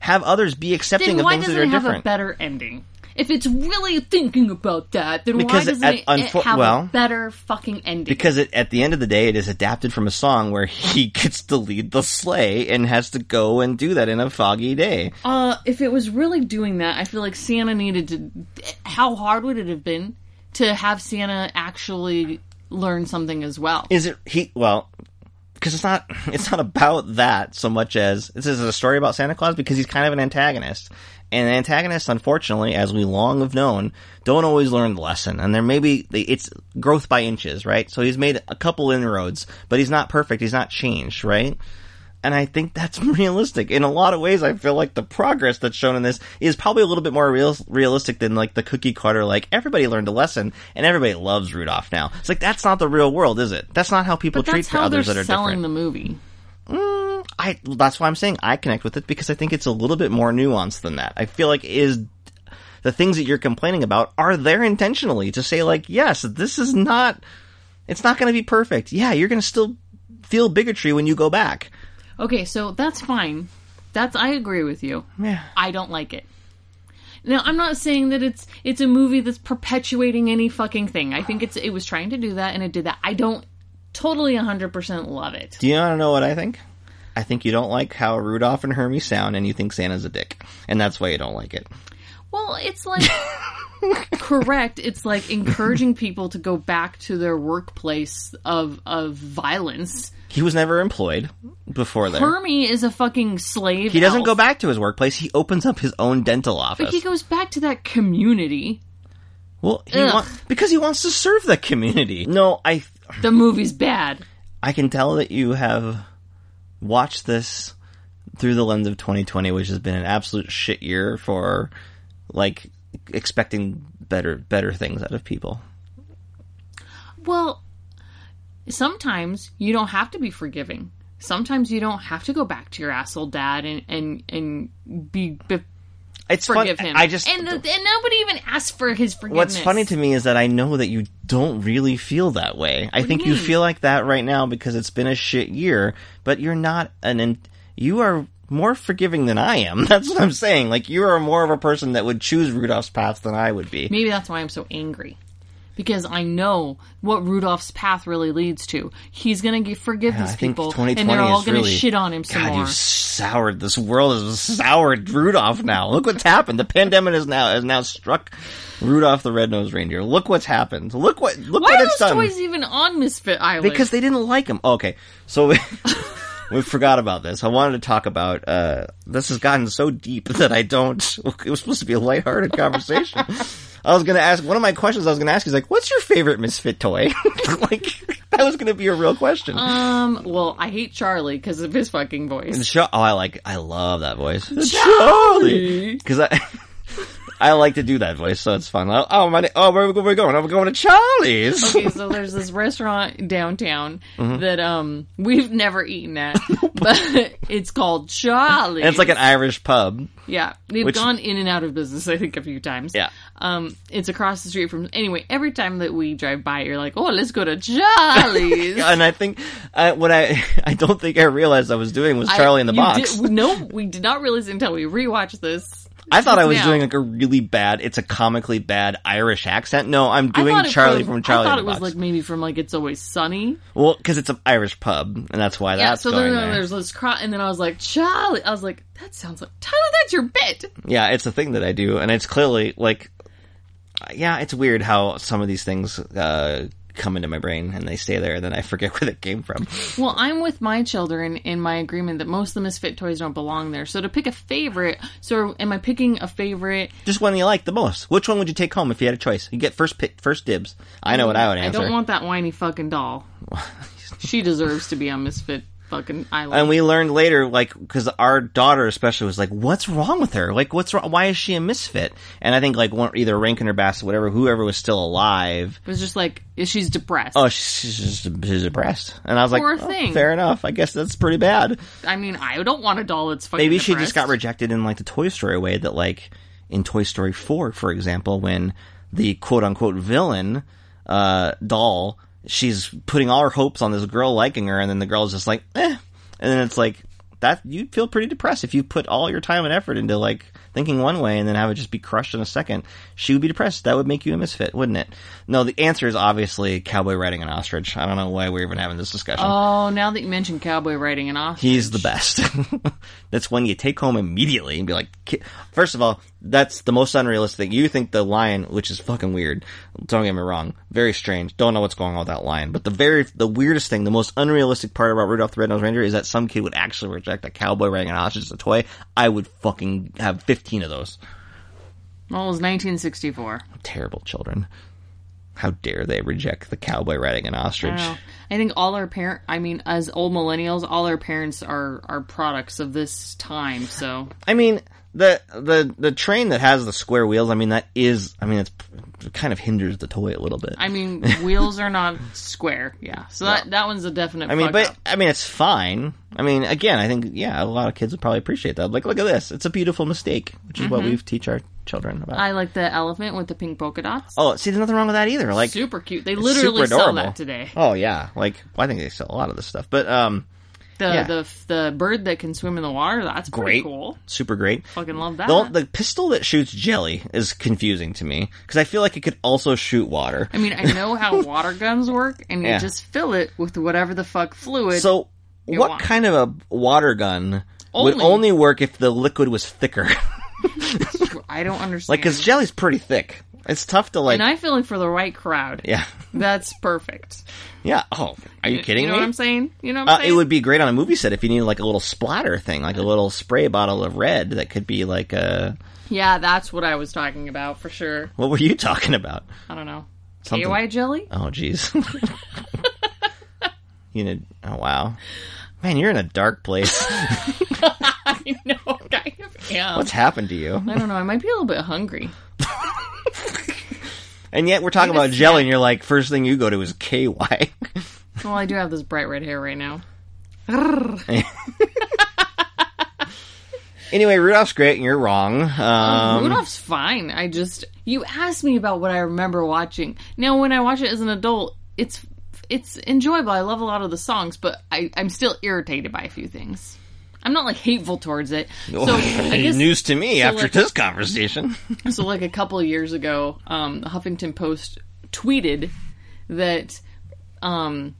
have others be accepting then of things that are different. Why doesn't it have a better ending? If it's really thinking about that, then because why doesn't at, it, unfo- it have well, a better fucking ending? Because it, at the end of the day, it is adapted from a song where he gets to lead the sleigh and has to go and do that in a foggy day. Uh, if it was really doing that, I feel like Santa needed to... How hard would it have been to have Santa actually learn something as well? Is it... he? Well... Because it's not it's not about that so much as this is a story about Santa Claus because he's kind of an antagonist. And antagonists, unfortunately, as we long have known, don't always learn the lesson. And there may be, it's growth by inches, right? So he's made a couple inroads, but he's not perfect. He's not changed, right? And I think that's realistic. In a lot of ways, I feel like the progress that's shown in this is probably a little bit more real- realistic than, like, the cookie cutter, like, everybody learned a lesson, and everybody loves Rudolph now. It's like, that's not the real world, is it? That's not how people treat how others that are different. But that's how they're selling the movie. Mm, I, that's why I'm saying I connect with it, because I think it's a little bit more nuanced than that. I feel like it is... The things that you're complaining about are there intentionally to say, like, yes, this is not... It's not going to be perfect. Yeah, you're going to still feel bigotry when you go back. Okay, so that's fine. That's I agree with you. Yeah. I don't like it. Now, I'm not saying that it's it's a movie that's perpetuating any fucking thing. I think it's it was trying to do that, and it did that. I don't totally one hundred percent love it. Do you want to know what I think? I think you don't like how Rudolph and Hermie sound, and you think Santa's a dick. And that's why you don't like it. Well, it's like, correct. It's like encouraging people to go back to their workplace of of violence. He was never employed before that. Hermie is a fucking slave. He doesn't elf. go back to his workplace. He opens up his own dental office. But he goes back to that community. Well, he want, because he wants to serve the community. No, I... The movie's bad. I can tell that you have watched this through the lens of twenty twenty, which has been an absolute shit year for, like, expecting better better things out of people. Well, sometimes you don't have to be forgiving. Sometimes you don't have to go back to your asshole dad and, and, and be... be It's forgive fun. him. I just and, the, and nobody even asked for his forgiveness. What's funny to me is that I know that you don't really feel that way. What I think you, you feel like that right now because it's been a shit year. But you're not an. In, you are more forgiving than I am. That's what I'm saying. Like, you are more of a person that would choose Rudolph's path than I would be. Maybe that's why I'm so angry, because I know what Rudolph's path really leads to. He's going to forgive yeah, these people, and they're all going to really, shit on him some God, more. You've soured. This world has soured Rudolph now. Look what's happened. The pandemic has now has now struck Rudolph the Red-Nosed Reindeer. Look what's happened. Look what look Why what it's done. Why are those toys even on Misfit Island? Because they didn't like him. Oh, okay, so we, we forgot about this. I wanted to talk about... Uh, this has gotten so deep that I don't... It was supposed to be a lighthearted conversation. I was going to ask... One of my questions I was going to ask is, like, what's your favorite Misfit toy? Like, that was going to be a real question. Um, well, I hate Charlie because of his fucking voice. And Char- oh, I like... I love that voice. Charlie! Because I... I like to do that voice, so it's fun. Oh, my! Oh, where are we going? Oh, we're going to Charlie's. Okay, so there's this restaurant downtown mm-hmm. that um we've never eaten at, but it's called Charlie's. And it's like an Irish pub. Yeah, they've which... gone in and out of business, I think, a few times. Yeah. Um, it's across the street from. Anyway, every time that we drive by, you're like, "Oh, let's go to Charlie's." And I think uh, what I I don't think I realized I was doing was Charlie I, in the Box. Did, no, we did not realize it until we rewatched this. I thought I was now. doing like a really bad, it's a comically bad Irish accent. No, I'm doing Charlie was, from Charlie I thought in the it Box. Was like maybe from like It's Always Sunny. Well, because it's an Irish pub, and that's why yeah, that's so going there. Yeah, so there's this cross, and then I was like, Charlie, I was like, that sounds like, Tyler, that's your bit. Yeah, it's a thing that I do, and it's clearly like, yeah, it's weird how some of these things uh, come into my brain, and they stay there, and then I forget where they came from. Well, I'm with my children in my agreement that most of the Misfit toys don't belong there. So to pick a favorite, so am I picking a favorite? Just one you like the most. Which one would you take home if you had a choice? You get first pick, first dibs. I know I mean, what I would answer. I don't want that whiny fucking doll. She deserves to be on Misfit fucking Island. And we learned later, like, because our daughter especially was like, what's wrong with her? Like, what's wrong? Why is she a misfit? And I think, like, one, either Rankin/Bass or whatever, whoever was still alive. It was just like, she's depressed. Oh, she's just she's depressed. And I was Poor like, thing. Oh, fair enough. I guess that's pretty bad. I mean, I don't want a doll that's fucking Maybe depressed. She just got rejected in, like, the Toy Story way that, like, in Toy Story four, for example, when the quote-unquote villain uh, doll... She's putting all her hopes on this girl liking her, and then the girl's just like, eh. And then it's like, that you'd feel pretty depressed if you put all your time and effort into, like, thinking one way and then have it just be crushed in a second. She would be depressed. That would make you a misfit, wouldn't it? No, the answer is obviously cowboy riding an ostrich. I don't know why we're even having this discussion. Oh, now that you mentioned cowboy riding an ostrich. He's the best. That's one you take home immediately and be like, first of all, that's the most unrealistic thing. You think the lion, which is fucking weird, don't get me wrong, very strange, don't know what's going on with that lion, but the very, the weirdest thing, the most unrealistic part about Rudolph the Red-Nosed Reindeer is that some kid would actually reject a cowboy riding an ostrich as a toy. I would fucking have fifteen of those. Well, it was nineteen sixty-four. Terrible children. How dare they reject the cowboy riding an ostrich? I, I think all our parents, I mean, as old millennials, all our parents are, are products of this time, so. I mean... The, the the train that has the square wheels, I mean, that is, I mean, it's, it kind of hinders the toy a little bit. I mean, wheels are not square, yeah. So that, no. that one's a definite I mean, but, up. I mean, it's fine. I mean, again, I think, yeah, a lot of kids would probably appreciate that. Like, look at this. It's a beautiful mistake, which is mm-hmm. what we teach our children about. I like the elephant with the pink polka dots. Oh, see, there's nothing wrong with that either. Like, super cute. They literally sell that today. Oh, yeah. Like, well, I think they sell a lot of this stuff. But, um... The, yeah. the the bird that can swim in the water, that's great. Pretty cool. Super great. Fucking love that. The, the pistol that shoots jelly is confusing to me, because I feel like it could also shoot water. I mean, I know how water guns work, and yeah. you just fill it with whatever the fuck fluid. So, what want. kind of a water gun only. would only work if the liquid was thicker? I don't understand. Like, because jelly's pretty thick. It's tough to, like... And I'm feeling for the right crowd. Yeah. That's perfect. Yeah. Oh, are you kidding me? You know me? what I'm saying? You know what I'm uh, saying? It would be great on a movie set if you needed, like, a little splatter thing, like a little spray bottle of red that could be, like, a... Yeah, that's what I was talking about, for sure. What were you talking about? I don't know. Something. K Y jelly? Oh, jeez. You know... Oh, wow. Man, you're in a dark place. I know, kind of am. What's happened to you? I don't know. I might be a little bit hungry. And yet we're talking about jelly, and you're like, first thing you go to is K Y. Well, I do have this bright red hair right now. Anyway, Rudolph's great, and you're wrong. Um, um, Rudolph's fine. I just... You asked me about what I remember watching. Now, when I watch it as an adult, it's... It's enjoyable. I love a lot of the songs, but I, I'm still irritated by a few things. I'm not, like, hateful towards it. So, I guess, news to me so after like, this conversation. So, like, a couple of years ago, um, the Huffington Post tweeted that um,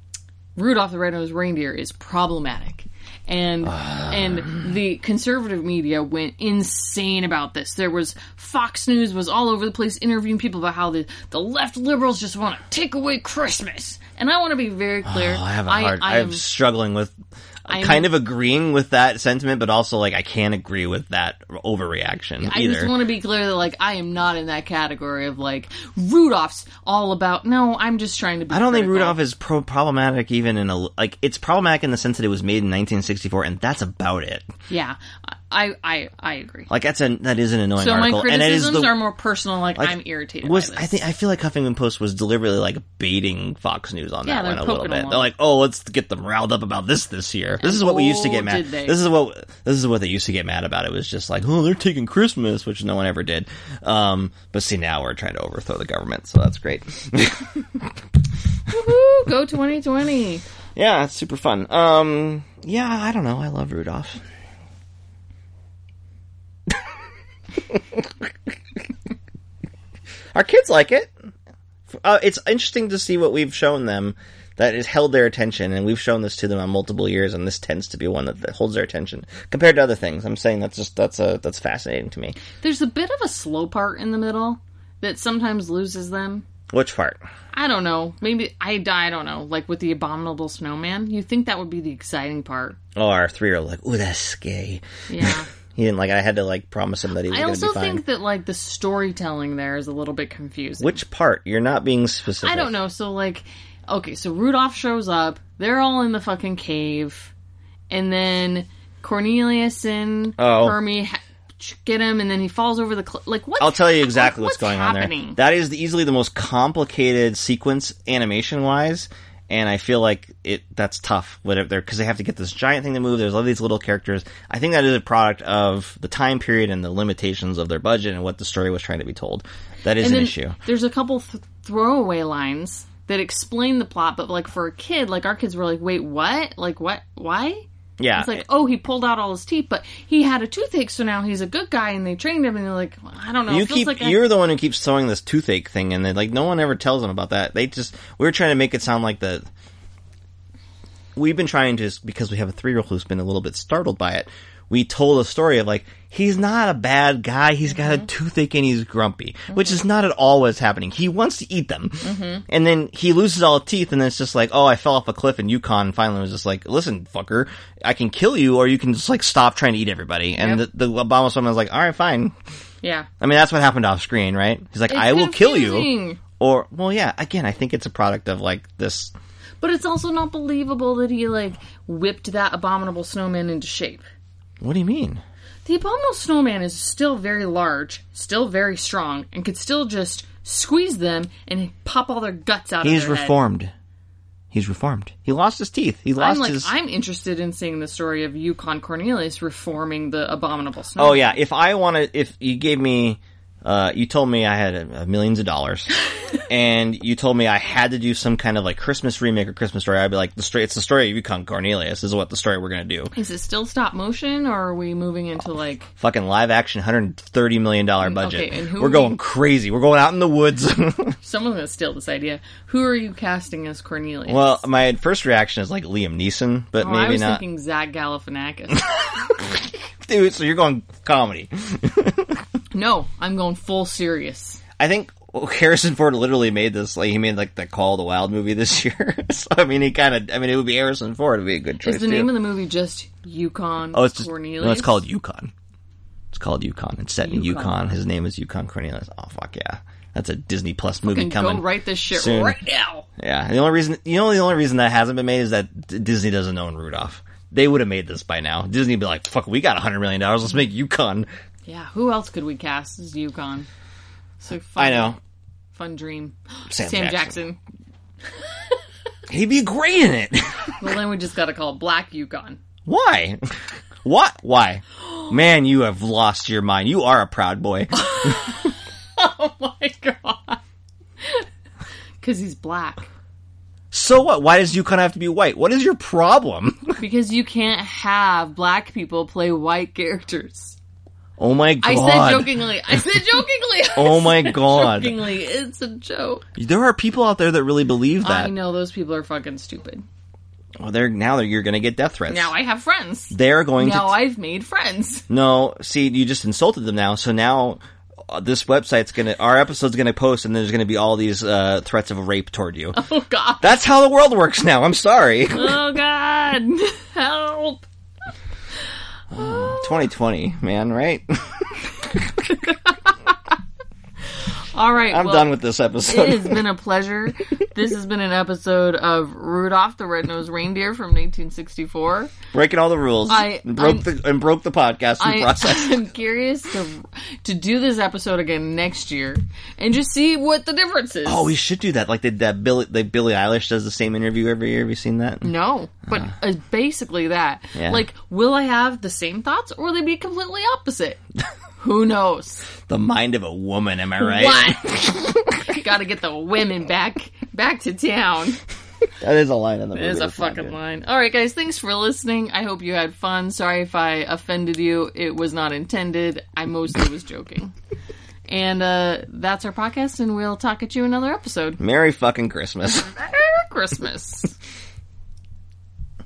Rudolph the Red-Nosed Reindeer is problematic. And uh. and the conservative media went insane about this. There was Fox News was all over the place interviewing people about how the, the left liberals just want to take away Christmas. And I want to be very clear. Oh, I have a hard. I, I am I'm struggling with I'm, kind of agreeing with that sentiment, but also like I can't agree with that overreaction. I either. just want to be clear that like I am not in that category of like Rudolph's all about. No, I'm just trying to. be I don't critical. think Rudolph is pro- problematic even in a like it's problematic in the sense that it was made in nineteen sixty-four, and that's about it. Yeah. I, I I agree. Like that's a that is an annoying so article. So my criticisms and it is the, are more personal. Like, like I'm irritated. Was by this. I think I feel like Huffington Post was deliberately like baiting Fox News on yeah, that one a little bit. Them they're like, oh, let's get them riled up about this this year. And this is what we used to get mad. This is what this is what they used to get mad about. It was just like, oh, they're taking Christmas, which no one ever did. Um, but see, now we're trying to overthrow the government, so that's great. Woohoo! Go twenty twenty. Yeah, it's super fun. Um, yeah, I don't know. I love Rudolph. Our kids like it. Uh, it's interesting to see what we've shown them that has held their attention, and we've shown this to them on multiple years, and this tends to be one that, that holds their attention compared to other things. I'm saying that's just that's a that's fascinating to me. There's a bit of a slow part in the middle that sometimes loses them. Which part? I don't know. Maybe I I don't know. Like with the abominable snowman, you think that would be the exciting part? Oh, our three are like, ooh, that's scary. Yeah. He didn't like it. I had to like promise him that he was going to be fine. I also think that like the storytelling there is a little bit confusing. Which part? You're not being specific. I don't know. So like, okay, so Rudolph shows up. They're all in the fucking cave, and then Cornelius and oh. Hermie ha- get him, and then he falls over the cl- like. What? I'll tell you exactly what's, what's going happening? on there. That is easily the most complicated sequence animation wise. And I feel like it that's tough, whatever, because they have to get this giant thing to move. There's all these little characters. I think that is a product of the time period and the limitations of their budget and what the story was trying to be told. That is an issue. There's a couple th- throwaway lines that explain the plot, but like for a kid, like our kids were like, "Wait, what? Like what? Why?" Yeah, it's like, oh, he pulled out all his teeth, but he had a toothache, so now he's a good guy, and they trained him, and they're like, well, I don't know. You it feels keep, like I... You're the one who keeps throwing this toothache thing, and then like no one ever tells them about that. They just we we're trying to make it sound like the we've been trying to because we have a three-year-old who's been a little bit startled by it. We told a story of like he's not a bad guy. He's got mm-hmm. a toothache and he's grumpy, mm-hmm. which is not at all what's happening. He wants to eat them, mm-hmm. and then he loses all the teeth, and then it's just like, oh, I fell off a cliff in Yukon. And finally, was just like, listen, fucker, I can kill you, or you can just like stop trying to eat everybody. Yep. And the, the Obama woman was like, all right, fine. Yeah, I mean that's what happened off screen, right? He's like, it's I will kill you, or well, yeah. Again, I think it's a product of like this, but it's also not believable that he like whipped that abominable snowman into shape. What do you mean? The abominable snowman is still very large, still very strong, and could still just squeeze them and pop all their guts out He's of their He's reformed. Head. He's reformed. He lost his teeth. He lost I'm like, his... I'm interested in seeing the story of Yukon Cornelius reforming the abominable snowman. Oh, yeah. If I wanted... If you gave me... Uh, you told me I had uh, millions of dollars, and you told me I had to do some kind of like Christmas remake or Christmas story. I'd be like, the story, it's the story of Yukon Cornelius. This is what the story we're going to do. Is it still stop motion, or are we moving into like... Oh, fucking live action, one hundred thirty million dollars budget. Okay, and who we're going you... crazy. We're going out in the woods. Someone's going to steal this idea. Who are you casting as Cornelius? Well, my first reaction is like Liam Neeson, but oh, maybe not. I was not. thinking Zach Galifianakis. Dude, so you're going comedy. no, I'm going full serious. I think Harrison Ford literally made this, like, he made, like, the Call of the Wild movie this year. So, I mean, he kind of, I mean, it would be Harrison Ford. It would be a good choice, Is the too. Name of the movie just Yukon oh, it's just, Cornelius? No, it's called Yukon. It's called Yukon. It's set Yukon. in Yukon. His name is Yukon Cornelius. Oh, fuck yeah. That's a Disney Plus movie Fucking coming. Go write this shit soon. Right now. Yeah. The only reason, you know, the only reason that hasn't been made is that Disney doesn't own Rudolph. They would have made this by now. Disney would be like, fuck, we got one hundred million dollars. Let's make Yukon. Yeah. Who else could we cast as Yukon? So fun, I know. Fun dream. Sam, Sam Jackson. Jackson. He'd be great in it. Well, then we just got to call it Black Yukon. Why? What? Why? Man, you have lost your mind. You are a proud boy. Oh my god. Because he's black. So what? Why does Yukon have to be white? What is your problem? Because you can't have black people play white characters. Oh my god. I said jokingly. I said jokingly. I oh my said god. Jokingly. It's a joke. There are people out there that really believe that. I know. Those people are fucking stupid. Well, they're now they're, you're going to get death threats. Now I have friends. They're going now to... Now t- I've made friends. No. See, you just insulted them now. So now... This website's gonna, our episode's gonna post, and there's gonna be all these uh, threats of rape toward you. Oh god! That's how the world works now. I'm sorry. Oh god! Help! Uh, twenty twenty, man, right? All right, I'm well, done with this episode. It has been a pleasure. This has been an episode of Rudolph the Red-Nosed Reindeer from nineteen sixty-four. Breaking all the rules. I and broke I'm, the and broke the podcasting I, process. I'm curious to to do this episode again next year and just see what the difference is. Oh, we should do that. Like they, that Billie, they, Billie Eilish does the same interview every year. Have you seen that? No, but uh, uh, basically that. Yeah. Like, will I have the same thoughts or will they be completely opposite? Who knows? The mind of a woman, am I right? What? Gotta get the women back back to town. That is a line in the movie. It is a fucking line. Alright guys, thanks for listening. I hope you had fun. Sorry if I offended you. It was not intended. I mostly was joking. And uh, that's our podcast, and we'll talk at you another episode. Merry fucking Christmas. Merry Christmas.